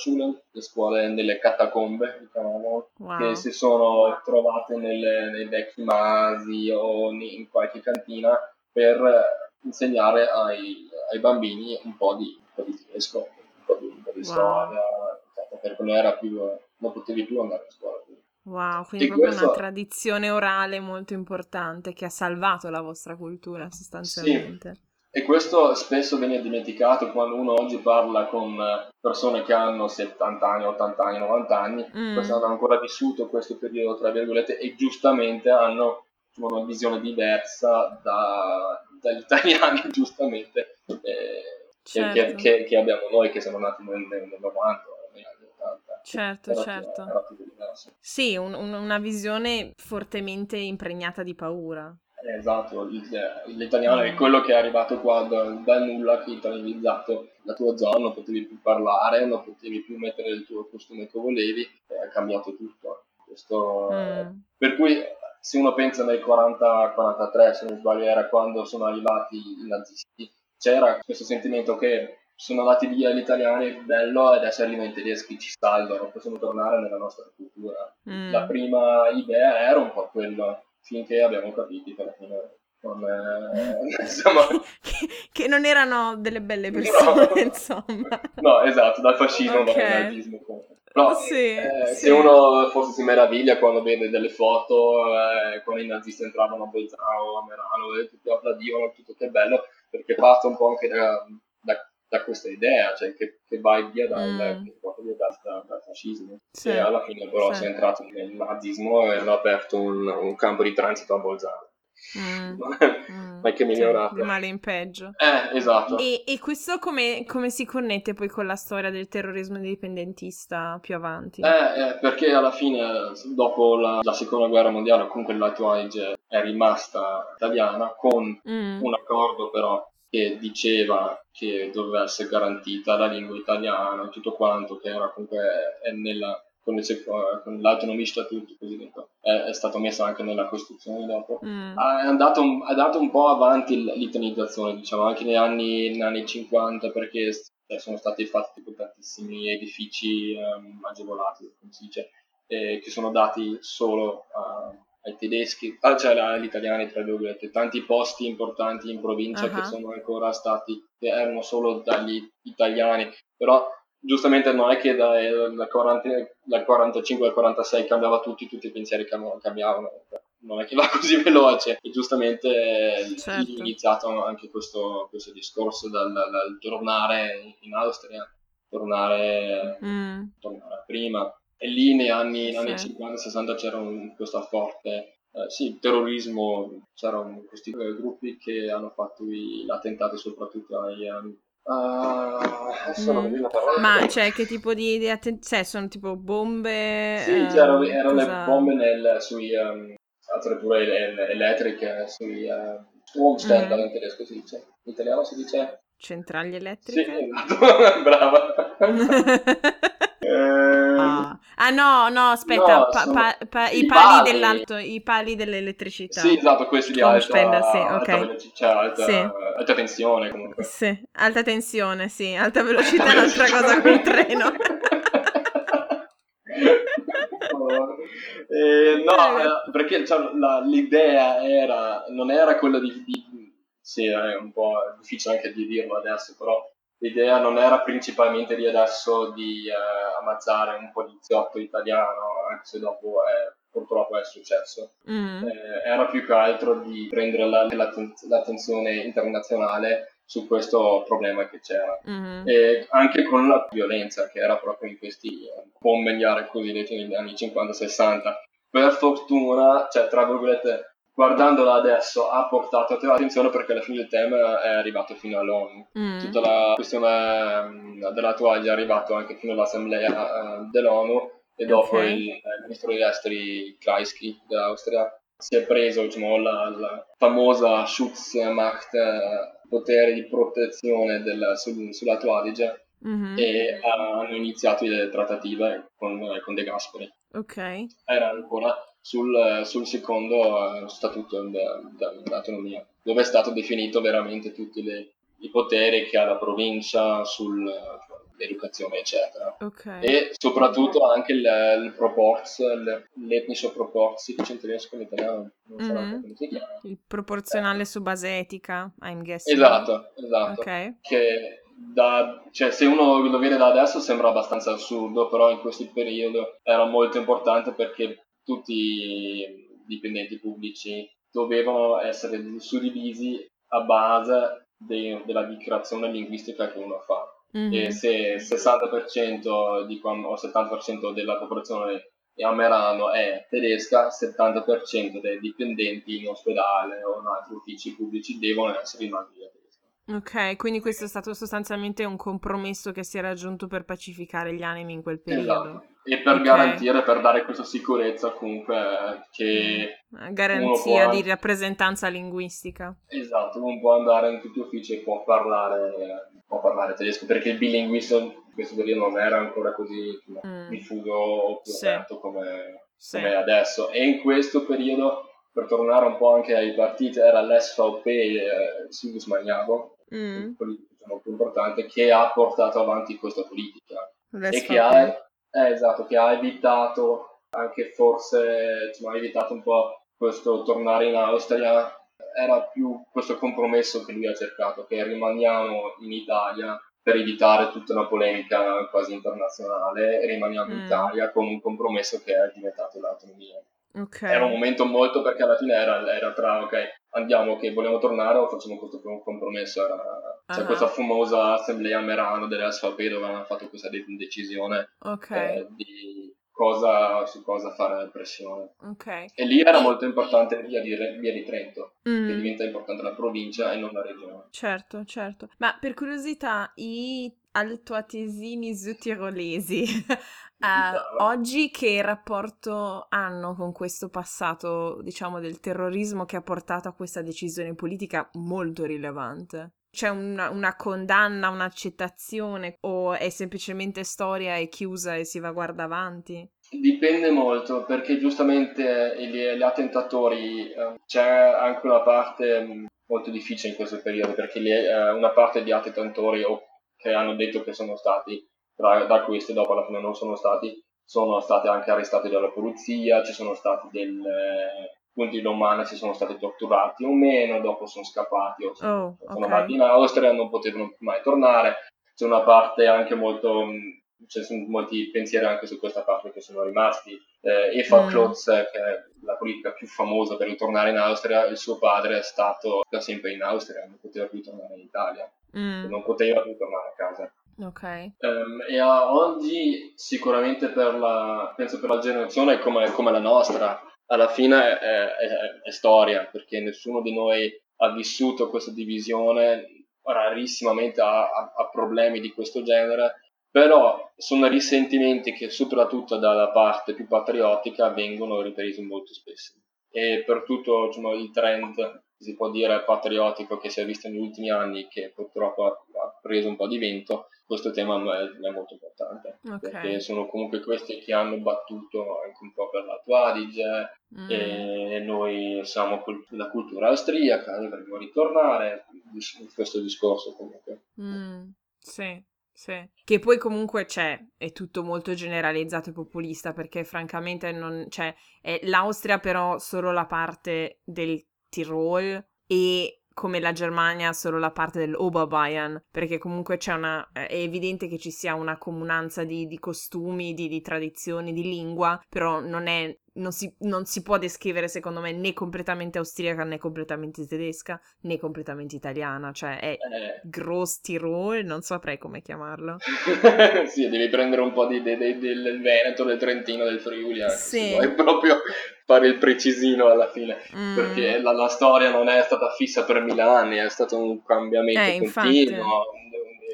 le scuole nelle catacombe, diciamo, che si sono trovate nei vecchi masi o in qualche cantina per insegnare ai bambini un po' di tedesco, un po' di storia, perché non era più, non potevi più andare a scuola. Wow, quindi proprio una tradizione orale molto importante che ha salvato la vostra cultura sostanzialmente. Sì. E questo spesso viene dimenticato quando uno oggi parla con persone che hanno 70 anni, 80 anni, 90 anni, che hanno ancora vissuto questo periodo, tra virgolette, e giustamente hanno una visione diversa dagli italiani, giustamente, certo. che abbiamo noi, che siamo nati nel 90, negli anni 80. Certo, era tutto diverso. Sì, una visione fortemente impregnata di paura. Esatto, l'italiano è quello che è arrivato qua da nulla, che ha italianizzato la tua zona, non potevi più parlare, non potevi più mettere il tuo costume che volevi, ha cambiato tutto. Questo, per cui, se uno pensa nel 40-43, se non sbaglio, era quando sono arrivati i nazisti, c'era questo sentimento che sono andati via gli italiani, bello, e adesso arrivano i tedeschi, ci salvano, possiamo tornare nella nostra cultura. La prima idea era un po' quella, finché abbiamo capito che alla fine insomma, che non erano delle belle persone, no. Insomma. No, esatto, dal fascismo dal nazismo. No, se uno forse si meraviglia quando vede delle foto quando i nazisti entravano a Bolzano, a Merano, e tutti applaudivano, tutto che bello, perché parte un po' anche da questa idea, cioè che vai via dal fascismo. Sì. E alla fine però si è entrato nel nazismo e hanno aperto un campo di transito a Bolzano. Ma che migliorata, di male in peggio, esatto. E questo come si connette poi con la storia del terrorismo indipendentista più avanti? Perché alla fine, dopo la seconda guerra mondiale, comunque l'Alto Adige è rimasta italiana, con un accordo però che diceva che doveva essere garantita la lingua italiana, tutto quanto, che era comunque con l'autonomia statuto, è stato messo anche nella Costituzione dopo. Ha dato un po' avanti l'italianizzazione, diciamo, anche negli anni 50, perché sono stati fatti tantissimi edifici agevolati, come si dice, che sono dati solo ai tedeschi, cioè agli italiani, tra virgolette. Tanti posti importanti in provincia che sono ancora stati, che erano solo dagli italiani, però... Giustamente non è che dal 45 al 46 cambiava tutti i pensieri cambiavano, non è che va così veloce, e giustamente è iniziato anche questo discorso dal tornare in Austria, tornare prima, e lì nei anni 50-60 c'era questo forte terrorismo, c'erano questi gruppi che hanno fatto l'attentato soprattutto agli anni. Ma cioè, che tipo di idea? Cioè, sono tipo bombe? Sì, erano le bombe sui altre pure elettriche, sui Stromständer in tedesco si dice, in italiano si dice centrali elettriche? Sì, esatto, brava. Ah no, no, aspetta, no, sono... i pali dell'alto, i pali dell'elettricità. Sì, esatto, questi di alta, sì, okay. Alta velocità, sì. Alta tensione comunque. Sì, alta tensione, sì, alta velocità è un'altra cosa con il treno. No, perché cioè, l'idea era, non era quella di sì, è un po' difficile anche di dirlo adesso, però l'idea non era principalmente di adesso di ammazzare un poliziotto italiano, anche se dopo purtroppo è successo. Mm. Era più che altro di prendere l'attenzione internazionale su questo problema che c'era, mm-hmm. E anche con la violenza che era proprio in questi bombegliare cosiddetti negli anni 50-60. Per fortuna, cioè tra virgolette, guardandola adesso ha portato attenzione, perché alla fine del tema è arrivato fino all'ONU. Mm. Tutta la questione della toaglia è arrivato anche fino all'assemblea dell'ONU, e dopo okay. il ministro degli esteri Kreisky dell'Austria si è preso, diciamo, la famosa Schutzmacht, potere di protezione sull'Alto Adige, mm-hmm. e hanno iniziato le trattative con De Gasperi. Ok. Era ancora sul secondo statuto dell'autonomia, dove è stato definito veramente tutti i poteri che ha la provincia sull'educazione, eccetera. Okay. E soprattutto anche il Proporz, l'etnische Proporz, che c'entriesco in italiano, non so come si chiama. Il proporzionale su base etica, I'm guessing. Esatto. Okay. Che cioè, se uno lo vede da adesso sembra abbastanza assurdo, però in questo periodo era molto importante, perché tutti i dipendenti pubblici dovevano essere suddivisi a base della dichiarazione linguistica che uno fa. Mm-hmm. E se il 60% o 70% della popolazione a Merano è tedesca, il 70% dei dipendenti in ospedale o in altri uffici pubblici devono essere in lingua tedesca. Ok, quindi questo è stato sostanzialmente un compromesso che si è raggiunto per pacificare gli animi in quel periodo. Esatto. E per garantire, per dare questa sicurezza comunque, che garanzia di rappresentanza linguistica. Esatto, uno può andare in tutti gli uffici e può parlare tedesco, perché il bilinguismo in questo periodo non era ancora così diffuso o più aperto come adesso. E in questo periodo, per tornare un po' anche ai partiti, era l'SVP, Magnago, il politico molto importante, che ha portato avanti questa politica. E che ha... esatto, che ha evitato anche forse, insomma, ha evitato un po' questo tornare in Austria. Era più questo compromesso che lui ha cercato, che rimaniamo in Italia per evitare tutta una polemica quasi internazionale, e rimaniamo in Italia con un compromesso che è diventato l'autonomia. Okay. Era un momento molto, perché alla fine era tra ok, andiamo che vogliamo tornare o facciamo questo compromesso. C'è questa famosa assemblea a Merano della SVP, dove hanno fatto questa decisione di su cosa fare pressione. Okay. E lì era molto importante via di Trento, che diventa importante la provincia e non la regione. Certo. Ma per curiosità, i altoatesini südtirolesi oggi che rapporto hanno con questo passato, diciamo, del terrorismo che ha portato a questa decisione politica molto rilevante? C'è una condanna, un'accettazione, o è semplicemente storia, è chiusa e si va guarda avanti? Dipende molto, perché giustamente gli attentatori, c'è anche una parte molto difficile in questo periodo, perché una parte di attentatori che hanno detto che sono stati da questi, dopo alla fine non sono stati, sono stati anche arrestati dalla polizia, ci sono stati punti domanda se sono stati torturati o meno, dopo sono scappati o sono andati in Austria, non potevano mai tornare. C'è una parte anche molto, ci sono molti pensieri anche su questa parte che sono rimasti. Eva Klotz, che è la politica più famosa per ritornare in Austria, il suo padre è stato da sempre in Austria, non poteva più tornare in Italia, non poteva più tornare a casa. Okay. E a oggi sicuramente penso per la generazione come la nostra, alla fine è storia, perché nessuno di noi ha vissuto questa divisione, rarissimamente ha problemi di questo genere, però sono risentimenti che soprattutto dalla parte più patriottica vengono ripresi molto spesso. e per tutto, diciamo, il trend, si può dire, patriottico che si è visto negli ultimi anni, che purtroppo ha preso un po' di vento, questo tema è molto importante, okay, perché sono comunque questi che hanno battuto anche un po' per l'Alto Adige, e noi siamo la cultura austriaca, dovremmo ritornare in questo discorso comunque. Sì. Sì. Che poi comunque c'è, è tutto molto generalizzato e populista, perché francamente non c'è, cioè, l'Austria però solo la parte del Tirol e come la Germania solo la parte dell'Oberbayern, perché comunque c'è è evidente che ci sia una comunanza di costumi, di tradizioni, di lingua, però non si può descrivere, secondo me, né completamente austriaca, né completamente tedesca, né completamente italiana, cioè è Gross Tirol, non saprei come chiamarlo. Sì, devi prendere un po' del Veneto, del Trentino, del Friuli, anche, sì, se vuoi proprio fare il precisino alla fine, perché la storia non è stata fissa per 1000 anni, è stato un cambiamento continuo.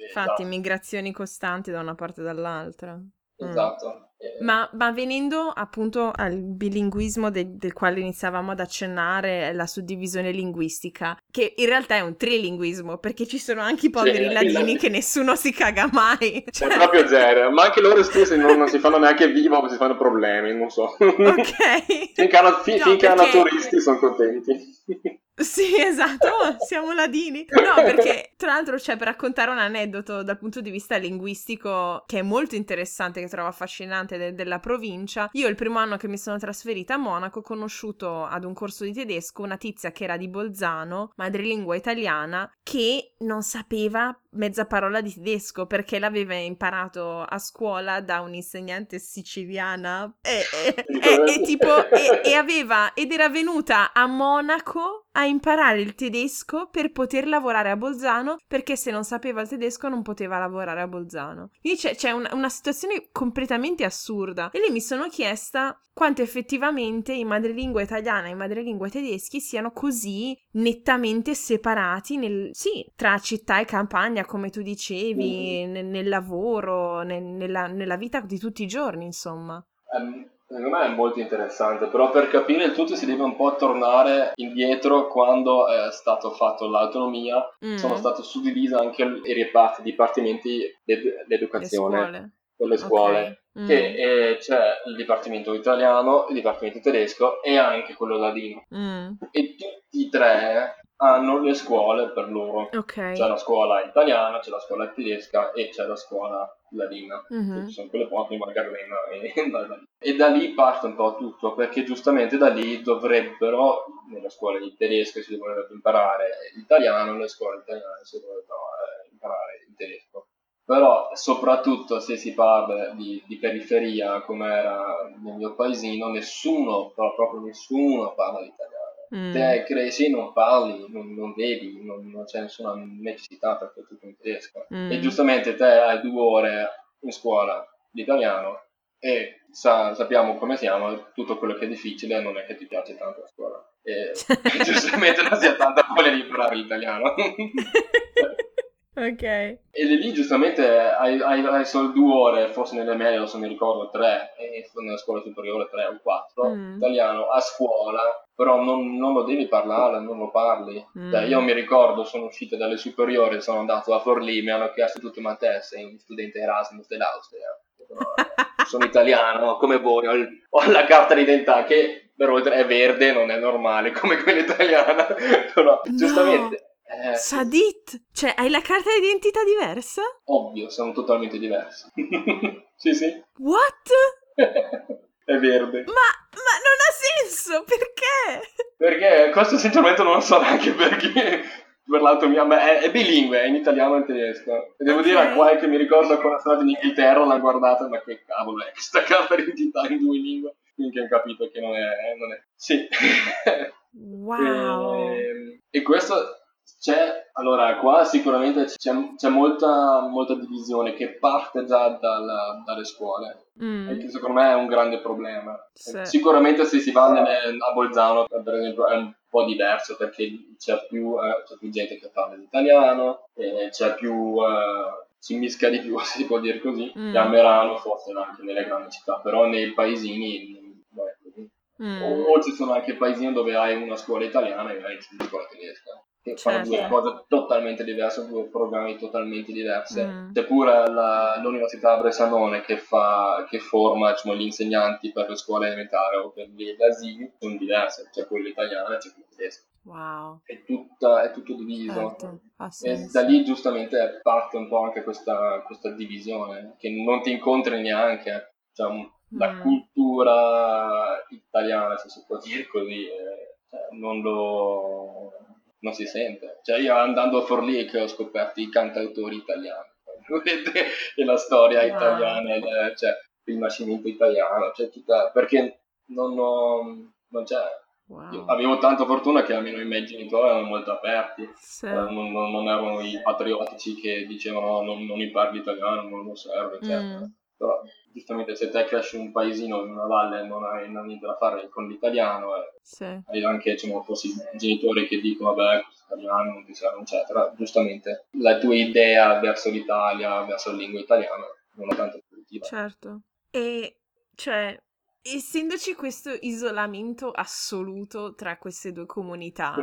Infatti, migrazioni costanti da una parte e dall'altra. Esatto. Ma venendo appunto al bilinguismo del quale iniziavamo ad accennare, la suddivisione linguistica, che in realtà è un trilinguismo, perché ci sono anche i poveri ladini che nessuno si caga mai, cioè, è proprio zero, ma anche loro stessi non si fanno neanche viva o si fanno problemi, non so, ok. Finché hanno turisti sono contenti. Sì, esatto, siamo ladini. No, perché tra l'altro c'è, per raccontare un aneddoto dal punto di vista linguistico che è molto interessante, che trovo affascinante, della provincia. Io il primo anno che mi sono trasferita a Monaco ho conosciuto ad un corso di tedesco una tizia che era di Bolzano, madrelingua italiana, che non sapeva mezza parola di tedesco perché l'aveva imparato a scuola da un'insegnante siciliana ed era venuta a Monaco a imparare il tedesco per poter lavorare a Bolzano, perché se non sapeva il tedesco non poteva lavorare a Bolzano. Quindi c'è una situazione completamente assurda, e lì mi sono chiesta quanto effettivamente i madrelingua italiana e i madrelingua tedeschi siano così nettamente separati tra città e campagna, come tu dicevi, nel lavoro, nella vita di tutti i giorni, insomma. Secondo me è molto interessante, però per capire il tutto si deve un po' tornare indietro, quando è stato fatto l'autonomia, sono stati suddivisi anche i reparti, i dipartimenti dell'educazione, delle scuole, okay, che c'è il dipartimento italiano, il dipartimento tedesco e anche quello ladino, e tutti e tre hanno le scuole per loro, okay. C'è la scuola italiana, c'è la scuola tedesca e c'è la scuola ladina, ci sono quelle porte in Val Gardena e da lì parte un po' tutto, perché giustamente da lì dovrebbero, nelle scuole di tedesco si dovrebbe imparare l'italiano, nelle scuole italiane si dovrebbero imparare il tedesco. Però soprattutto se si parla di periferia, come era nel mio paesino, nessuno parla l'italiano. Te cresci, non parli, non vedi, non c'è nessuna necessità, perché è tutto in tedesco. E giustamente te hai 2 ore in scuola di italiano e sappiamo come siamo, tutto quello che è difficile non è che ti piace tanto la scuola. E giustamente non si ha tanta voglia di imparare l'italiano. Ok. E lì giustamente hai solo 2 ore, forse nelle medie, non mi ricordo, 3, e nella scuola superiore 3 o 4, italiano a scuola, però non lo devi parlare, non lo parli. Io mi ricordo, sono uscito dalle superiori, sono andato a Forlì, mi hanno chiesto tutto, ma te sei un studente Erasmus dell'Austria? Sono italiano, come voi, ho la carta d'identità che però è verde, non è normale come quella italiana, però no, giustamente... Sadit! Cioè, hai la carta d'identità diversa? Ovvio, sono totalmente diversa. Sì, sì. What? È verde. Ma non ha senso, perché? Perché questo sinceramente non so neanche perché. Per l'altro è bilingue, è in italiano e in tedesco. E devo dire a qualche, mi ricordo quando sono andato in Inghilterra, l'ho guardata, ma che cavolo è questa carta d'identità in 2 lingue? Quindi ho capito che non è. Sì. Wow. E questo... Allora, qua sicuramente c'è molta divisione che parte già dalle scuole, e che secondo me è un grande problema. Sì. Sicuramente se si va a Bolzano, per esempio, è un po' diverso, perché c'è più gente che parla l'italiano, c'è più... si mischia di più, se si può dire così, e a Merano forse anche nelle grandi città, però nei paesini... o ci sono anche paesini dove hai una scuola italiana e hai una scuola tedesca, che fanno due cose totalmente diverse, due programmi totalmente diverse. C'è pure l'università Bressanone che forma, diciamo, gli insegnanti per le scuole elementari o per gli asili, sono diverse, c'è quella italiana e c'è quella tedesca. Wow. È tutto diviso. Certo. E da lì giustamente parte un po' anche questa divisione, che non ti incontri neanche, diciamo, la cultura italiana, se si può dire così, non si sente. Cioè, io andando a Forlì che ho scoperto i cantautori italiani, e la storia italiana, cioè il nascimento italiano, cioè tutta, perché non c'è. Wow. Avevo tanta fortuna che almeno i miei genitori erano molto aperti, sì. non erano i patriottici che dicevano non mi parli italiano, non lo serve, eccetera. Però giustamente se te cresci in un paesino, in una valle, non hai niente da fare con l'italiano, hai anche, diciamo, così, genitori che dicono vabbè, italiano non ti serve, eccetera. Giustamente la tua idea verso l'Italia, verso la lingua italiana, non è tanto positiva. Certo. E cioè, essendoci questo isolamento assoluto tra queste due comunità,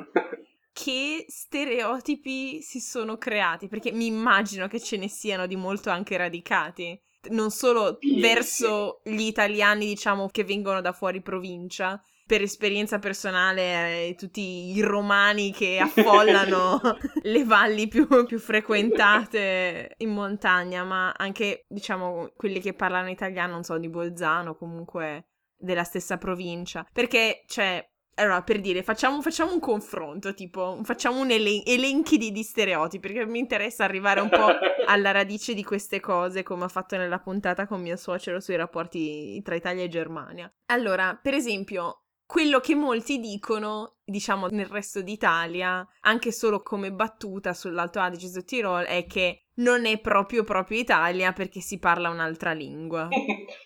che stereotipi si sono creati? Perché mi immagino che ce ne siano di molto anche radicati, non solo verso gli italiani, diciamo, che vengono da fuori provincia, per esperienza personale, tutti i romani che affollano le valli più frequentate in montagna, ma anche, diciamo, quelli che parlano italiano, non so, di Bolzano, comunque della stessa provincia, perché cioè, allora, per dire, facciamo un confronto, tipo, facciamo un elenchi di stereotipi, perché mi interessa arrivare un po' alla radice di queste cose, come ho fatto nella puntata con mio suocero sui rapporti tra Italia e Germania. Allora, per esempio, quello che molti dicono, diciamo, nel resto d'Italia, anche solo come battuta sull'Alto Adige Südtirol, è che non è proprio Italia perché si parla un'altra lingua.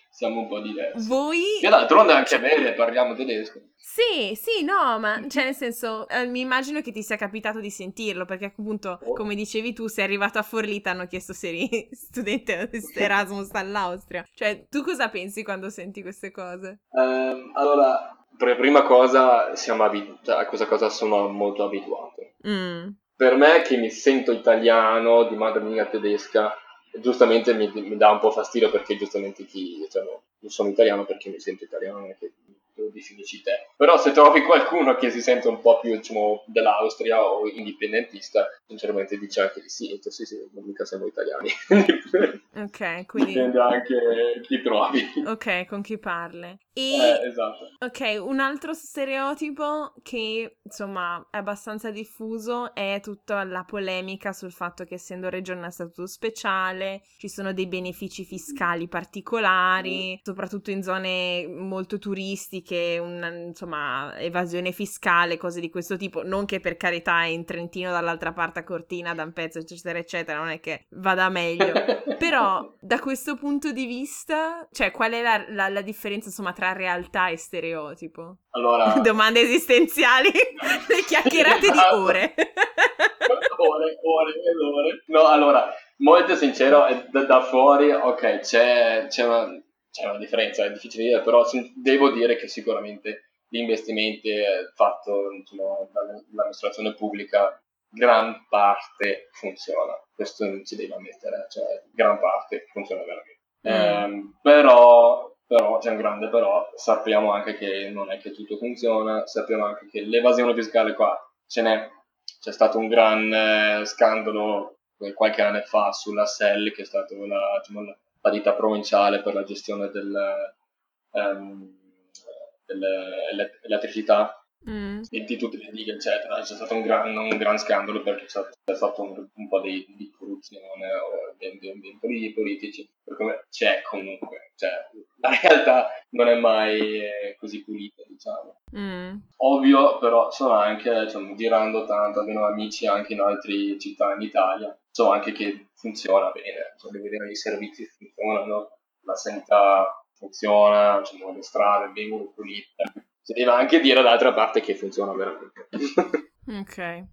Siamo un po' diversi. Voi? Che d'altronde anche bene, parliamo tedesco. Sì, no, ma cioè nel senso, mi immagino che ti sia capitato di sentirlo, perché appunto, come dicevi tu, sei arrivato a Forlì, ti hanno chiesto se eri studente Erasmus dall'Austria. Cioè, tu cosa pensi quando senti queste cose? Allora, per prima cosa, a questa cosa sono molto abituato. Per me, che mi sento italiano, di madrelingua tedesca, giustamente mi dà un po' fastidio, perché giustamente non sono italiano perché mi sento italiano, non è che lo definisci te. Però se trovi qualcuno che si sente un po' più, diciamo, dell'Austria o indipendentista, sinceramente dice anche di sì, sì, non mica siamo italiani. Ok, quindi... Dipende anche chi trovi. Ok, con chi parli. Esatto. Ok, un altro stereotipo che, insomma, è abbastanza diffuso è tutta la polemica sul fatto che, essendo regione a statuto speciale, ci sono dei benefici fiscali particolari, soprattutto in zone molto turistiche, che insomma, evasione fiscale, cose di questo tipo. Non che, per carità, in Trentino dall'altra parte a Cortina, da un pezzo, eccetera eccetera, non è che vada meglio. Però da questo punto di vista, cioè, qual è la differenza, insomma, tra realtà e stereotipo? Allora, domande esistenziali, le chiacchierate di ore. No, allora, molto sincero, da fuori, ok, c'è una differenza, è difficile dire, però devo dire che sicuramente gli investimenti fatto, diciamo, dall'amministrazione pubblica, gran parte funziona. Questo non si deve ammettere, cioè gran parte funziona veramente. Però c'è un grande però, sappiamo anche che non è che tutto funziona, sappiamo anche che l'evasione fiscale qua ce n'è. C'è stato un gran scandalo qualche anno fa sulla SEL, che è stato la parità provinciale per la gestione dell'elettricità e di tutte le righe, eccetera. C'è stato un gran scandalo, perché c'è stato un po' di corruzione dei politici, perché c'è comunque, cioè, la realtà non è mai così pulita, diciamo. Ovvio, però sono anche, diciamo, girando tanto, abbiamo amici anche in altre città in Italia, so anche che funziona bene, vedere i servizi funzionano, la sanità funziona, diciamo, le strade vengono pulite. Si deve anche dire dall'altra parte che funziona veramente. Ok.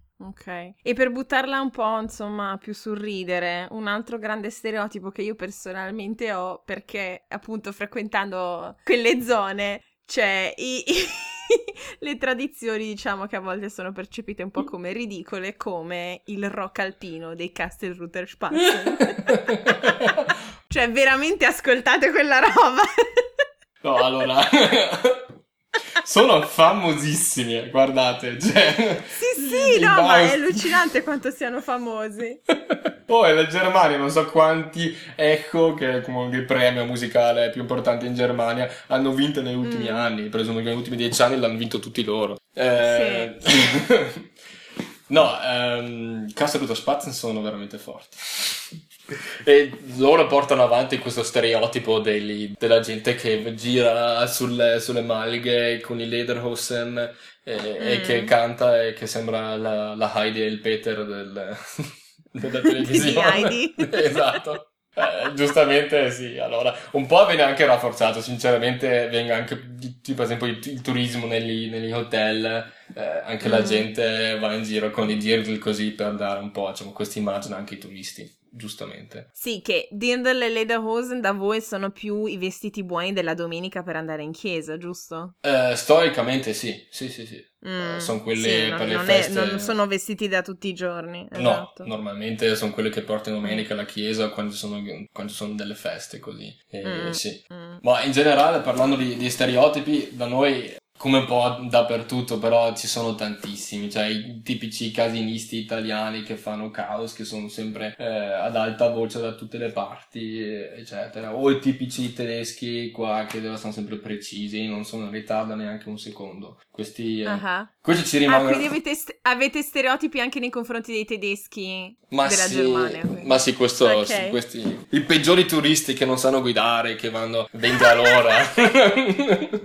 E per buttarla un po', insomma, più sul ridere, un altro grande stereotipo che io personalmente ho, perché appunto frequentando quelle zone... Cioè, le tradizioni, diciamo, che a volte sono percepite un po' come ridicole, come il rock alpino dei Kastelruther Spatzen. Cioè, veramente ascoltate quella roba? No, allora... sono famosissimi, guardate, cioè... Sì, no, ma è allucinante quanto siano famosi. Poi la Germania, non so quanti, ecco, che è comunque il premio musicale più importante in Germania, hanno vinto negli ultimi anni, presumo che negli ultimi 10 anni l'hanno vinto tutti loro. Sì. No, Kastelruther Spatzen sono veramente forti. E loro portano avanti questo stereotipo della gente che gira sulle malghe con i lederhosen e che canta e che sembra la Heidi e il Peter della televisione. Esatto. Giustamente sì, allora un po' viene anche rafforzato, sinceramente venga anche tipo ad esempio il turismo negli hotel, anche la gente va in giro con i dirndl così per dare un po', diciamo, questa immagine anche ai turisti, giustamente. Sì, che dirndl e lederhosen da voi sono più i vestiti buoni della domenica per andare in chiesa, giusto? Storicamente sì. Sono quelle per le feste. Non sono vestiti da tutti i giorni. Esatto. No, normalmente sono quelle che portano domenica alla chiesa quando ci sono delle feste così. Sì. Ma in generale, parlando di stereotipi, da noi, come un po' dappertutto, però ci sono tantissimi, cioè i tipici casinisti italiani che fanno caos, che sono sempre ad alta voce da tutte le parti, eccetera, o i tipici tedeschi qua che sono sempre precisi, non sono in ritardo neanche un secondo. Questi ci rimangono. Quindi avete stereotipi anche nei confronti dei tedeschi della Germania? Quindi. Ma sì, questo okay. Sì, questi i peggiori turisti che non sanno guidare, che vanno 20 all'ora.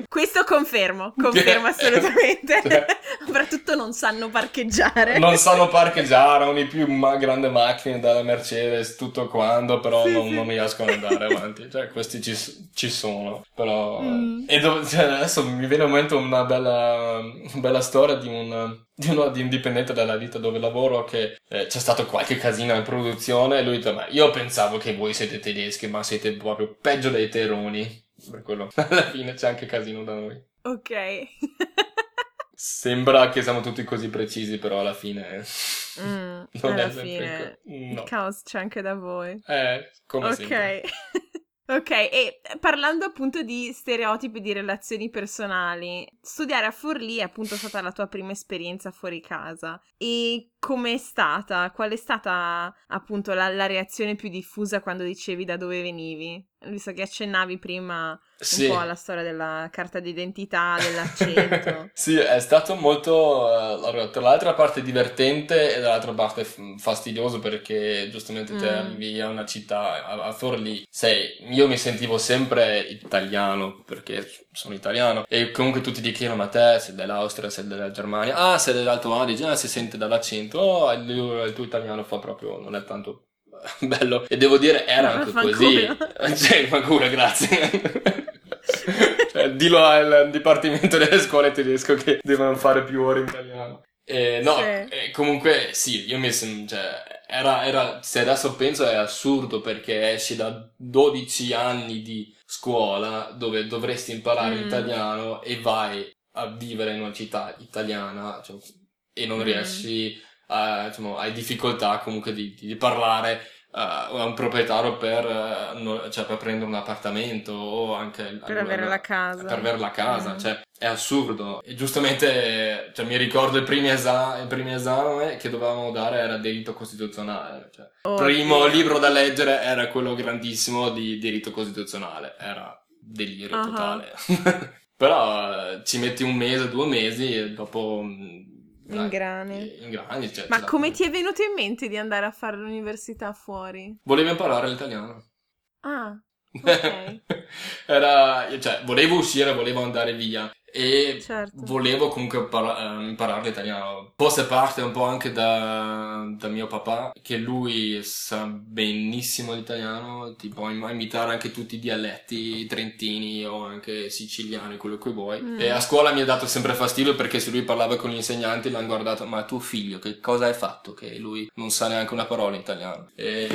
Questo confermo assolutamente. Cioè, soprattutto non sanno parcheggiare, hanno i più grandi macchine dalla Mercedes, tutto quanto, però sì, non riescono ad andare avanti, cioè questi ci sono, però cioè, adesso mi viene in mente una bella storia di un dipendente dalla ditta dove lavoro che c'è stato qualche casino in produzione e lui dice: ma io pensavo che voi siete tedeschi, ma siete proprio peggio dei terroni. Per quello alla fine c'è anche casino da noi. Ok. Sembra che siamo tutti così precisi, però alla fine non alla è sempre fine. No. Il caos c'è anche da voi. Come sempre. Ok, e parlando appunto di stereotipi di relazioni personali, studiare a Forlì è appunto stata la tua prima esperienza fuori casa. E com'è stata? Qual è stata appunto la reazione più diffusa quando dicevi da dove venivi? Visto che accennavi prima un po' alla storia della carta d'identità, dell'accento. Sì, è stato molto, tra l'altra parte divertente e dall'altra parte fastidioso, perché giustamente te arrivi a una città, a Forlì, io mi sentivo sempre italiano, perché sono italiano, e comunque tutti dicono: ma te sei dell'Austria, sei della Germania, sei dell'Alto Adige, si sente dall'accento, il tuo italiano fa proprio, non è tanto... bello. E devo dire era anche così, cioè fanculo, grazie. Cioè, dillo al dipartimento delle scuole tedesco che devono fare più ore in italiano. Comunque sì, io mi sembra, cioè, era, se adesso penso è assurdo, perché esci da 12 anni di scuola dove dovresti imparare l'italiano e vai a vivere in una città italiana, cioè, e non riesci... diciamo, hai difficoltà comunque di parlare a un proprietario per prendere un appartamento o anche per avere la casa. Cioè è assurdo, e giustamente, cioè, mi ricordo il primo esame che dovevamo dare era diritto costituzionale, cioè, primo libro da leggere era quello grandissimo di diritto costituzionale, era delirio totale. Però ci metti 1 mese, 2 mesi e dopo ingrani, cioè, ma come ti è venuto in mente di andare a fare l'università fuori? Volevo imparare l'italiano. Ok. Cioè, volevo uscire, volevo andare via e volevo comunque imparare l'italiano. Forse parte un po' anche da mio papà, che lui sa benissimo l'italiano, ti può imitare anche tutti i dialetti trentini o anche siciliani, quello che vuoi. E a scuola mi ha dato sempre fastidio, perché se lui parlava con gli insegnanti l'hanno guardato: ma tuo figlio che cosa hai fatto che lui non sa neanche una parola in italiano? E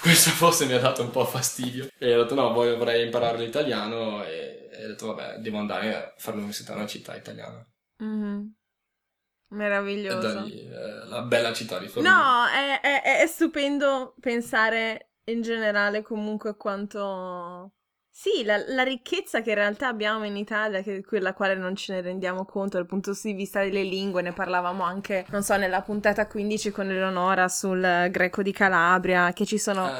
questo forse mi ha dato un po' fastidio e ho detto: no, vorrei imparare l'italiano. E e ho detto vabbè, devo andare a fare l'università in una città italiana. Mm-hmm. Meraviglioso. E dagli, la bella città di Forlì. No, è stupendo pensare in generale comunque quanto... Sì, la ricchezza che in realtà abbiamo in Italia, che quella quale non ce ne rendiamo conto dal punto di vista delle lingue, ne parlavamo anche, non so, nella puntata 15 con Eleonora sul greco di Calabria, che ci sono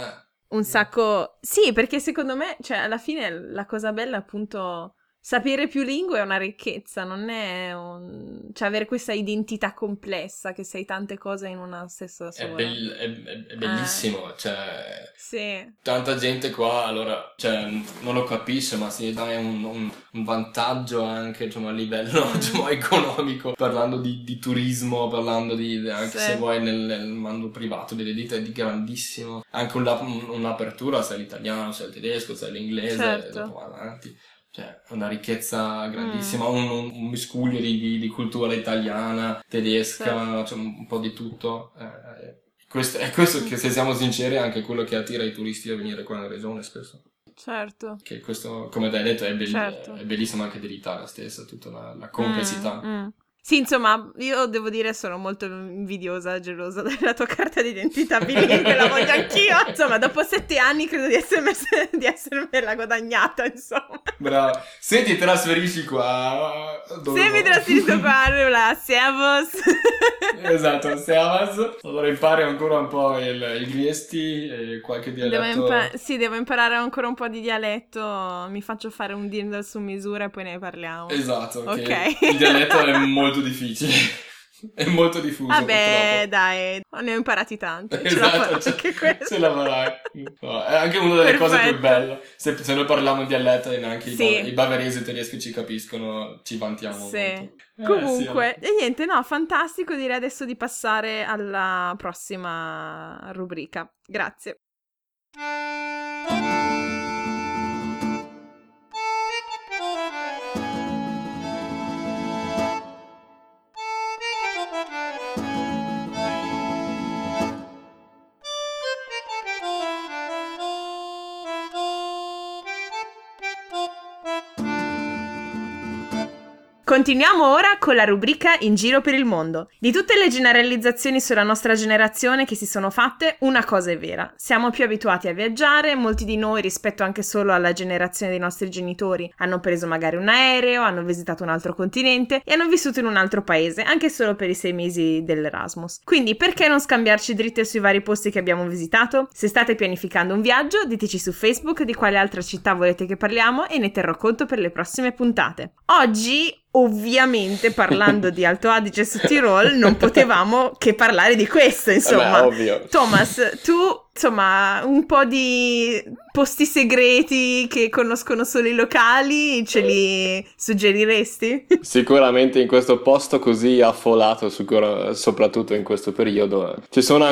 un sacco... Sì, perché secondo me, cioè, alla fine la cosa bella è appunto sapere più lingue è una ricchezza, non è un... cioè avere questa identità complessa che sei tante cose in una stessa sola. È bellissimo, cioè... Sì. Tanta gente qua, allora, cioè, non lo capisce, ma si dà un vantaggio anche, insomma, a livello economico, parlando di turismo, parlando di anche se vuoi nel mondo privato delle ditte è di grandissimo, anche un'apertura, se è l'italiano, se è il tedesco, se è l'inglese, e dopo avanti. Cioè, una ricchezza grandissima, un miscuglio di cultura italiana, tedesca, cioè un po' di tutto. Questo che, se siamo sinceri, è anche quello che attira i turisti a venire qua nella regione spesso. Certo. Che questo, come hai detto, è bellissimo anche dell'Italia stessa, tutta la complessità. Sì, insomma, io devo dire sono molto invidiosa, gelosa della tua carta d'identità bilingue, la voglio anch'io. Insomma, dopo 7 anni credo di essermela guadagnata, insomma. Brava. Se ti trasferisci qua... mi trasferisco qua, allora, servus. Esatto, servus. Allora impari ancora un po' il griesti e qualche dialetto. Devo imparare ancora un po' di dialetto, mi faccio fare un dirndl su misura e poi ne parliamo. Esatto, ok. Il dialetto è molto difficile, è molto diffuso. Vabbè, purtroppo. Dai, ne ho imparati tanti. Esatto, ce la farai. No, è anche una delle cose più belle. Se noi parliamo in dialetto, neanche i bavaresi e i tedeschi ci capiscono, ci vantiamo. Sì. Comunque, e niente, no, fantastico. Direi adesso di passare alla prossima rubrica. Grazie. Continuiamo ora con la rubrica In giro per il mondo. Di tutte le generalizzazioni sulla nostra generazione che si sono fatte, una cosa è vera. Siamo più abituati a viaggiare, molti di noi rispetto anche solo alla generazione dei nostri genitori hanno preso magari un aereo, hanno visitato un altro continente e hanno vissuto in un altro paese, anche solo per i 6 mesi dell'Erasmus. Quindi perché non scambiarci dritte sui vari posti che abbiamo visitato? Se state pianificando un viaggio, diteci su Facebook di quale altra città volete che parliamo e ne terrò conto per le prossime puntate. Oggi... Ovviamente parlando di Alto Adige Südtirol non potevamo che parlare di questo, insomma. Beh, ovvio. Thomas, tu insomma un po' di posti segreti che conoscono solo i locali ce li suggeriresti? Sicuramente in questo posto così affolato, soprattutto in questo periodo, ci sono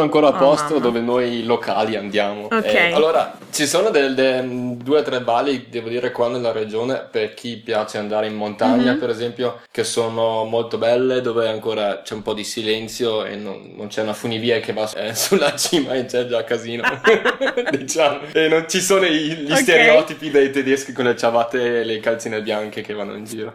ancora posti dove noi locali andiamo. Okay. Allora ci sono delle 2 o 3 valli, devo dire, qua nella regione per chi piace andare in montagna. Per esempio, che sono molto belle, dove ancora c'è un po' di silenzio e non c'è una funivia che va sulla cima e c'è già casino, diciamo, e non ci sono gli stereotipi dei tedeschi con le ciabatte e le calzine bianche che vanno in giro.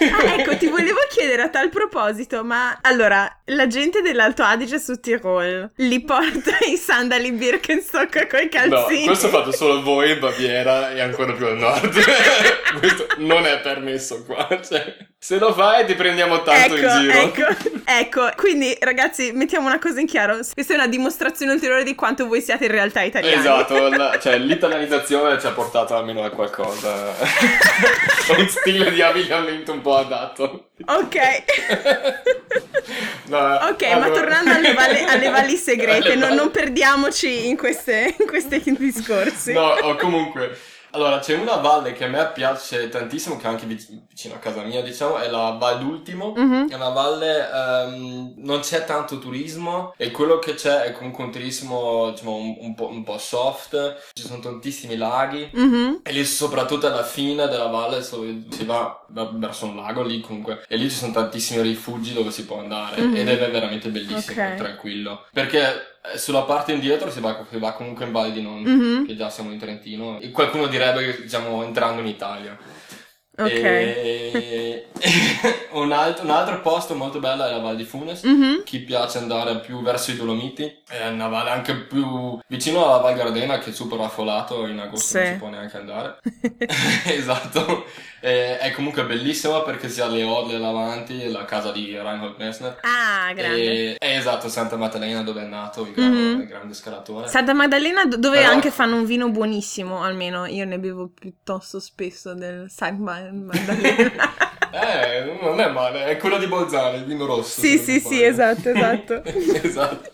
Ecco, ti volevo chiedere a tal proposito, ma allora la gente dell'Alto Adige Südtirol li porta i sandali Birkenstock con i calzini? No, questo fate solo voi in Baviera e ancora più al nord. Questo non è permesso qua, cioè, se lo fai ti prendiamo tanto in giro. Ecco, quindi ragazzi, mettiamo una cosa in chiaro, questa è una dimostrazione ulteriore di quanto voi siate in realtà italiani. Esatto, cioè l'italianizzazione ci ha portato almeno a qualcosa, un stile di abbigliamento un po' adatto. Ok, allora. Ma tornando alle valli segrete, non perdiamoci in questi discorsi. No, comunque... Allora, c'è una valle che a me piace tantissimo, che è anche vicino a casa mia, diciamo, è la Val d'Ultimo. È una valle, non c'è tanto turismo e quello che c'è è comunque un turismo, diciamo, un po' soft. Ci sono tantissimi laghi e lì, soprattutto alla fine della valle, si va verso un lago lì comunque, e lì ci sono tantissimi rifugi dove si può andare ed è veramente bellissimo, tranquillo, perché sulla parte indietro si va comunque in Val di Non, che già siamo in Trentino, e qualcuno direbbe che stiamo entrando in Italia. Ok. Un altro posto molto bello è la Val di Funes. Chi piace andare più verso i Dolomiti, è una valle anche più vicino alla Val Gardena, che è super affolato in agosto, non si può neanche andare. Esatto. È comunque bellissima perché si ha le odle davanti, la casa di Reinhold Messner. Ah, grande. È esatto, Santa Maddalena, dove è nato il grande scalatore. Santa Maddalena, dove però anche fanno un vino buonissimo, almeno io ne bevo piuttosto spesso del Santa Maddalena. Non è male, è quello di Bolzano, il vino rosso. Sì, esatto. Esatto.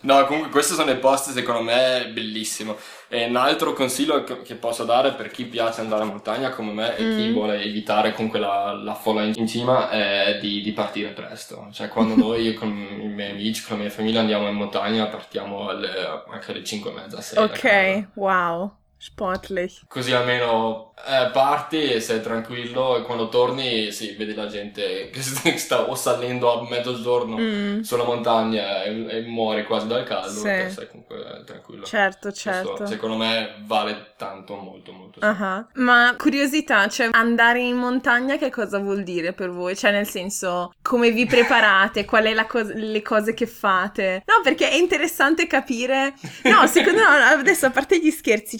No, comunque questi sono i posti, secondo me, bellissimo. E un altro consiglio che posso dare per chi piace andare a montagna come me e chi vuole evitare comunque la folla in cima è di partire presto. Cioè, quando noi con i miei amici, con la mia famiglia andiamo in montagna, partiamo anche alle 5:30 sera. Ok, wow. Sportlich. Così almeno parti e sei tranquillo, e quando torni vedi la gente che sta o salendo a mezzogiorno sulla montagna e muore quasi dal caldo, perché sei comunque tranquillo. Certo. Questo, secondo me, vale tanto, molto, molto. Uh-huh. Ma curiosità, cioè andare in montagna che cosa vuol dire per voi? Cioè, nel senso, come vi preparate? Qual è le cose che fate? No, perché è interessante capire. No, secondo me, adesso a parte gli scherzi,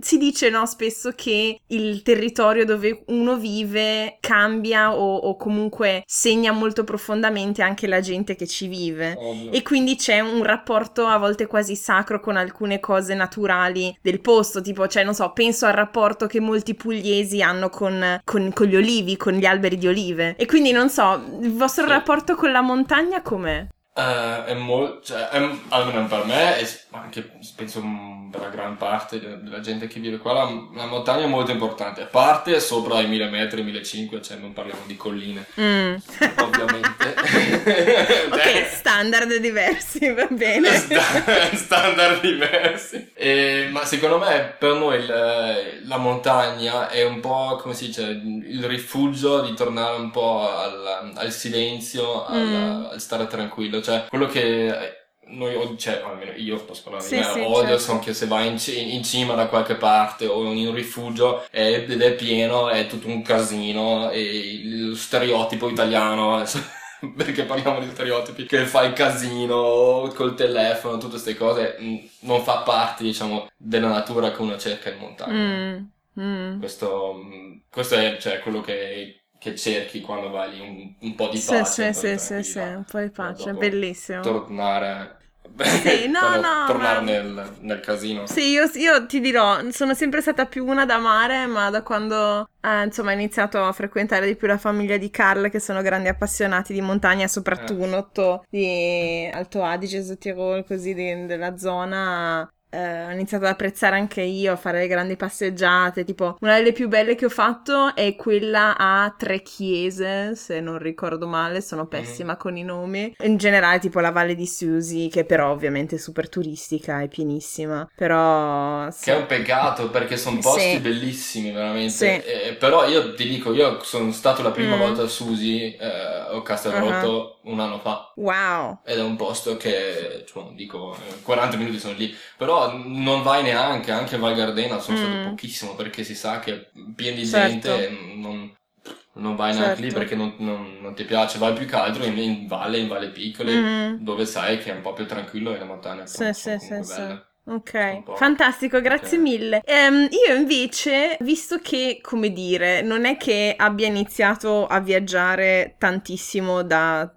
si dice spesso che il territorio dove uno vive cambia o comunque segna molto profondamente anche la gente che ci vive. Ovvio. E quindi c'è un rapporto a volte quasi sacro con alcune cose naturali del posto, tipo, cioè, non so, penso al rapporto che molti pugliesi hanno con gli olivi, con gli alberi di olive. E quindi, non so, il vostro rapporto con la montagna com'è? Almeno per me, e anche penso per la gran parte della gente che vive qua, la montagna è molto importante. A parte sopra i 1000 metri, 1500, cioè non parliamo di colline, ovviamente. Ok, standard diversi, va bene. Standard diversi. Ma secondo me per noi la montagna è un po', come si dice, il rifugio di tornare un po' al silenzio, al stare tranquillo. Cioè, quello che noi, cioè, almeno io posso parlare di me, odio, certo, che se vai in cima da qualche parte o in un rifugio ed è pieno, è tutto un casino, e lo stereotipo italiano, perché parliamo di stereotipi, che fai casino col telefono, tutte queste cose, non fa parte, diciamo, della natura che uno cerca in montagna. Questo è, cioè, quello che cerchi quando vai lì, un po' di pace. Sì, un po' di pace, bellissimo. Tornare. Sì, no, tornare nel casino. Sì, io ti dirò, sono sempre stata più una da mare, ma da quando ho iniziato a frequentare di più la famiglia di Carl, che sono grandi appassionati di montagna, soprattutto di Alto Adige, Südtirol, così della zona. Ho iniziato ad apprezzare anche io, a fare le grandi passeggiate. Tipo, una delle più belle che ho fatto è quella a 3 chiese, se non ricordo male, sono pessima con i nomi. In generale, tipo la Valle di Susi, che però ovviamente è super turistica, è pienissima, però sì. Che è un peccato, perché sono posti bellissimi, veramente. Però io ti dico, io sono stato la prima volta a Susi, o Castelrotto, un anno fa. Wow. Ed è un posto che, cioè, non dico, 40 minuti sono lì, però non vai neanche, anche Val Gardena sono stato pochissimo, perché si sa che è pieno di gente, non vai neanche lì perché non ti piace. Vai più che altro in valle piccole, dove sai che è un po' più tranquillo, e la montagna è bella. Ok, fantastico, grazie mille. Io invece, visto che, come dire, non è che abbia iniziato a viaggiare tantissimo da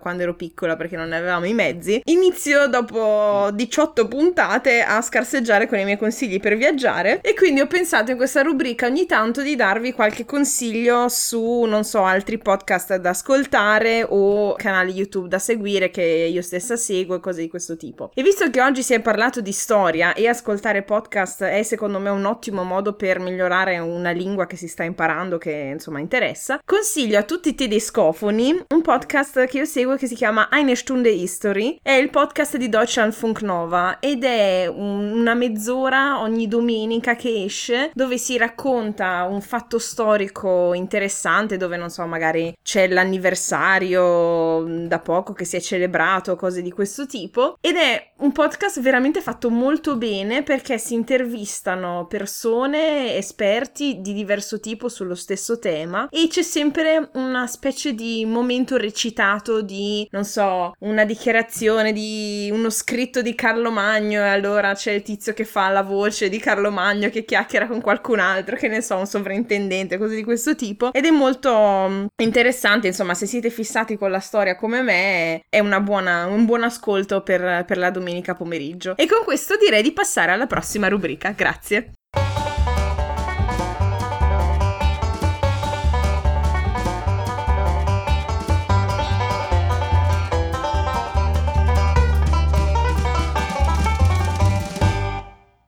quando ero piccola, perché non ne avevamo i mezzi, inizio dopo 18 puntate a scarseggiare con i miei consigli per viaggiare, e quindi ho pensato in questa rubrica ogni tanto di darvi qualche consiglio su, non so, altri podcast da ascoltare o canali YouTube da seguire che io stessa seguo e cose di questo tipo. E visto che oggi si è parlato di storia, e ascoltare podcast è secondo me un ottimo modo per migliorare una lingua che si sta imparando, che insomma interessa. Consiglio a tutti i tedescofoni un podcast che io seguo che si chiama Eine Stunde History, è il podcast di Deutschlandfunk Nova ed è una mezz'ora ogni domenica che esce, dove si racconta un fatto storico interessante, dove non so, magari c'è l'anniversario da poco che si è celebrato, cose di questo tipo, ed è un podcast veramente fatto molto bene perché si intervistano persone, esperti di diverso tipo sullo stesso tema, e c'è sempre una specie di momento recitato di, non so, una dichiarazione di uno scritto di Carlo Magno, e allora c'è il tizio che fa la voce di Carlo Magno che chiacchiera con qualcun altro, che ne so, un sovrintendente, cose di questo tipo, ed è molto interessante. Insomma, se siete fissati con la storia come me, è un buon ascolto per la domenica pomeriggio. E con questo direi di passare alla prossima rubrica. Grazie.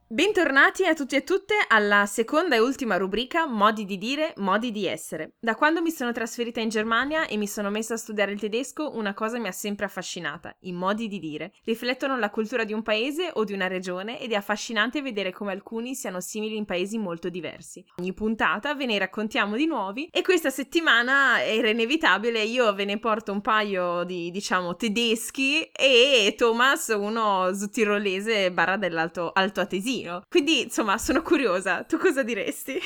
Bentornati a tutti e tutte alla seconda e ultima rubrica Modi di dire, modi di essere. Da quando mi sono trasferita in Germania e mi sono messa a studiare il tedesco, una cosa mi ha sempre affascinata: i modi di dire. Riflettono la cultura di un paese o di una regione, ed è affascinante vedere come alcuni siano simili in paesi molto diversi. Ogni puntata ve ne raccontiamo di nuovi, e questa settimana era inevitabile, io ve ne porto un paio di, diciamo, tedeschi, e Thomas uno sudtirolese barra dell'Alto Atesino. Quindi, insomma, sono curiosa. Tu cosa diresti?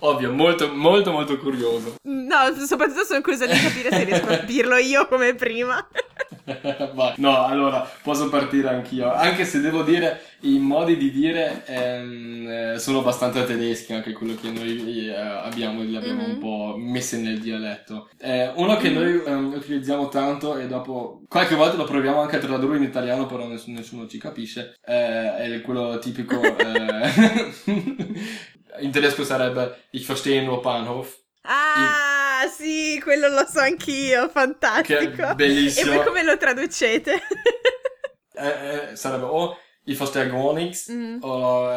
Ovvio, molto, molto, molto curioso. No, soprattutto sono curiosa di capire se riesco a dirlo io come prima. No, allora, posso partire anch'io. Anche se devo dire, i modi di dire sono abbastanza tedeschi, anche quello che noi abbiamo un po' messi nel dialetto. Uno che noi utilizziamo tanto, e dopo qualche volta lo proviamo anche a tradurre in italiano, però nessuno ci capisce, è quello tipico, in tedesco sarebbe Ich verstehe nur Bahnhof. Ah, sì, quello lo so anch'io, fantastico. Bellissimo. E poi come lo traducete? Sarebbe o I verstehe gar nichts, o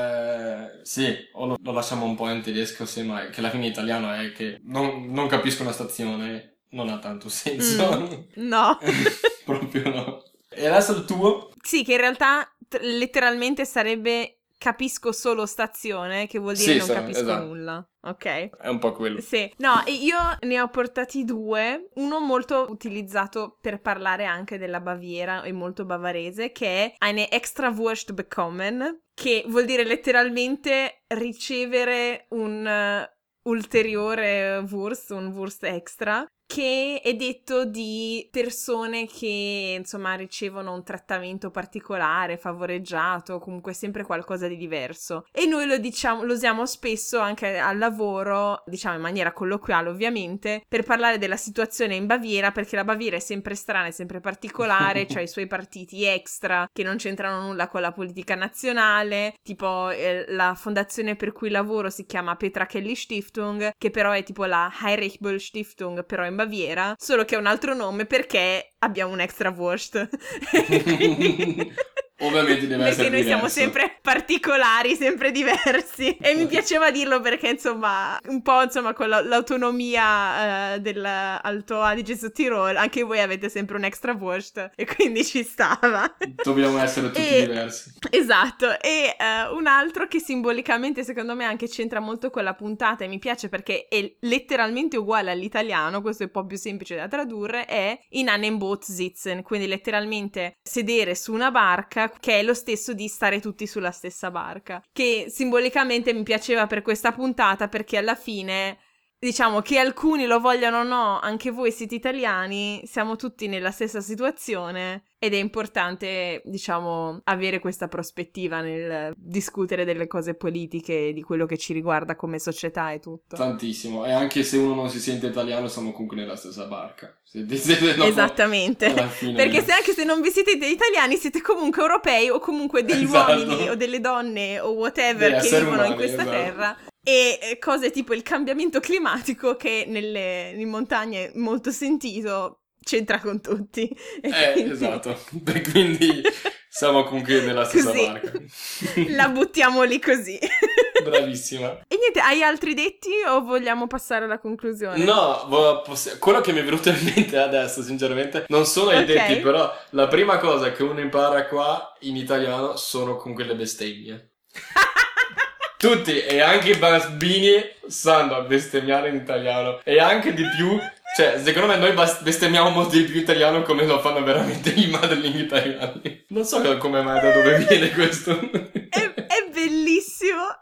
lo lasciamo un po' in tedesco, semmai, che alla fine in italiano è che non capisco una stazione, non ha tanto senso. No. Proprio no. E adesso il tuo? Sì, che in realtà letteralmente sarebbe capisco solo stazione, che vuol dire sì, non capisco nulla. Ok? È un po' quello. Sì. No, io ne ho portati due. Uno molto utilizzato per parlare anche della Baviera, e molto bavarese, che è eine Extrawurst bekommen, che vuol dire letteralmente ricevere un ulteriore Wurst, un Wurst extra, che è detto di persone che, insomma, ricevono un trattamento particolare, favoreggiato, comunque sempre qualcosa di diverso. E noi lo usiamo spesso anche al lavoro, diciamo in maniera colloquiale ovviamente, per parlare della situazione in Baviera, perché la Baviera è sempre strana, è sempre particolare, cioè i suoi partiti extra che non c'entrano nulla con la politica nazionale, tipo la fondazione per cui lavoro si chiama Petra Kelly Stiftung, che però è tipo la Heinrich Böll Stiftung, però in Baviera, solo che è un altro nome perché abbiamo un extra Wurst. Quindi... Ovviamente deve essere diverso. Perché noi siamo sempre particolari, sempre diversi. E mi piaceva dirlo perché, insomma, un po', insomma, con l'autonomia dell'Alto Adige Südtirol, anche voi avete sempre un extra Wurst, e quindi ci stava. Dobbiamo essere tutti diversi. Esatto. E un altro che simbolicamente, secondo me, anche c'entra molto con la puntata, e mi piace perché è letteralmente uguale all'italiano, questo è un po' più semplice da tradurre, è in einem Boot sitzen, quindi letteralmente sedere su una barca, che è lo stesso di stare tutti sulla stessa barca, che simbolicamente mi piaceva per questa puntata perché alla fine, diciamo, che alcuni lo vogliano o no, anche voi siete italiani, siamo tutti nella stessa situazione, ed è importante, diciamo, avere questa prospettiva nel discutere delle cose politiche, di quello che ci riguarda come società e tutto. Tantissimo, e anche se uno non si sente italiano, siamo comunque nella stessa barca. Se esattamente, perché se anche se non vi siete italiani, siete comunque europei, o comunque degli uomini o delle donne o whatever che vivono in questa terra. E cose tipo il cambiamento climatico, che in montagne è molto sentito, c'entra con tutti. Quindi... Esatto, quindi Siamo comunque nella stessa così. Barca. La buttiamo lì così. Bravissima. E niente, hai altri detti o vogliamo passare alla conclusione? No, quello che mi è venuto in mente adesso, sinceramente, non sono i detti, però la prima cosa che uno impara qua in italiano sono comunque le bestemmie. Tutti, e anche i bambini, sanno a bestemmiare in italiano, e anche di più. Cioè, secondo me noi bestemmiamo molto di più italiano come lo fanno veramente i madrelingua italiani. Non so come mai, da dove viene questo.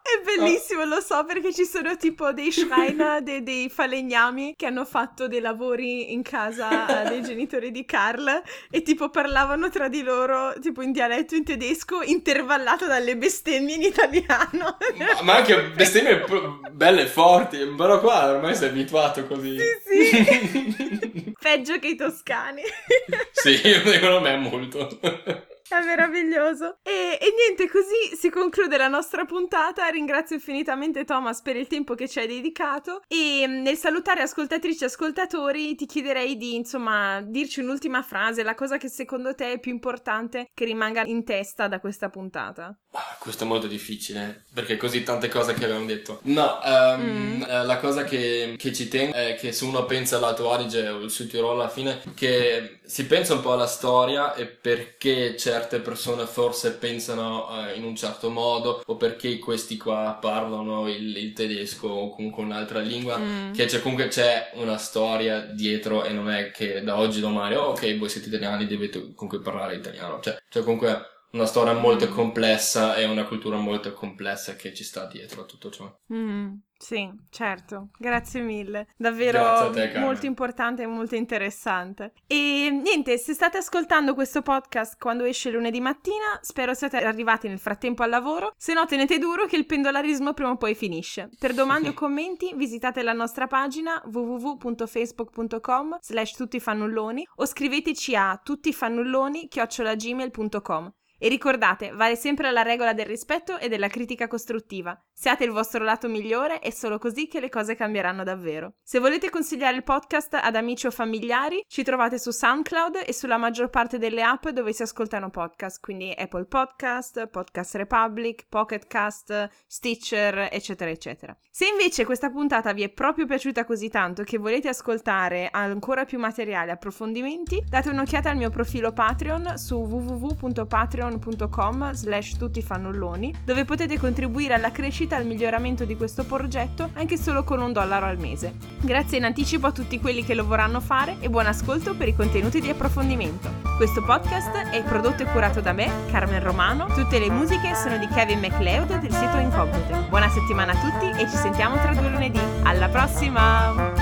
È bellissimo, lo so perché ci sono tipo dei Schreiner, dei falegnami che hanno fatto dei lavori in casa dei genitori di Karl e tipo parlavano tra di loro tipo in dialetto in tedesco intervallato dalle bestemmie in italiano. Ma anche bestemmie belle e forti, però qua ormai sei abituato così. Sì. Peggio che i toscani. Sì, secondo me è molto. È meraviglioso. E niente, così si conclude la nostra puntata. Ringrazio infinitamente Thomas per il tempo che ci hai dedicato, e nel salutare ascoltatrici e ascoltatori ti chiederei di, insomma, dirci un'ultima frase, la cosa che secondo te è più importante che rimanga in testa da questa puntata. Questo è molto difficile, perché così tante cose che avevamo detto. La cosa che ci tengo è che se uno pensa all'Alto Adige o al Sud Tirolo alla fine, che si pensa un po' alla storia e perché certe persone forse pensano in un certo modo, o perché questi qua parlano il tedesco o comunque un'altra lingua, che comunque c'è una storia dietro, e non è che da oggi domani ok, voi siete italiani, dovete comunque parlare italiano, cioè comunque una storia molto complessa e una cultura molto complessa che ci sta dietro a tutto ciò. Sì, certo, grazie mille, davvero te, molto importante e molto interessante. E niente, se state ascoltando questo podcast quando esce lunedì mattina, spero siate arrivati nel frattempo al lavoro, se no tenete duro che il pendolarismo prima o poi finisce. Per domande o commenti visitate la nostra pagina www.facebook.com/tuttifannulloni o scriveteci a tuttifannulloni@gmail.com. E ricordate, vale sempre la regola del rispetto e della critica costruttiva. Siate il vostro lato migliore, è solo così che le cose cambieranno davvero. Se volete consigliare il podcast ad amici o familiari, ci trovate su SoundCloud e sulla maggior parte delle app dove si ascoltano podcast, quindi Apple Podcast, Podcast Republic, Pocket Cast, Stitcher, eccetera, eccetera. Se invece questa puntata vi è proprio piaciuta così tanto che volete ascoltare ancora più materiale, approfondimenti, date un'occhiata al mio profilo Patreon su www.patreon.com/tuttifannulloni, dove potete contribuire alla crescita e al miglioramento di questo progetto anche solo con $1 al mese. Grazie in anticipo a tutti quelli che lo vorranno fare e buon ascolto per i contenuti di approfondimento. Questo podcast è prodotto e curato da me, Carmen Romano. Tutte le musiche sono di Kevin MacLeod del sito Incognito. Buona settimana a tutti e ci sentiamo tra 2 lunedì. Alla prossima!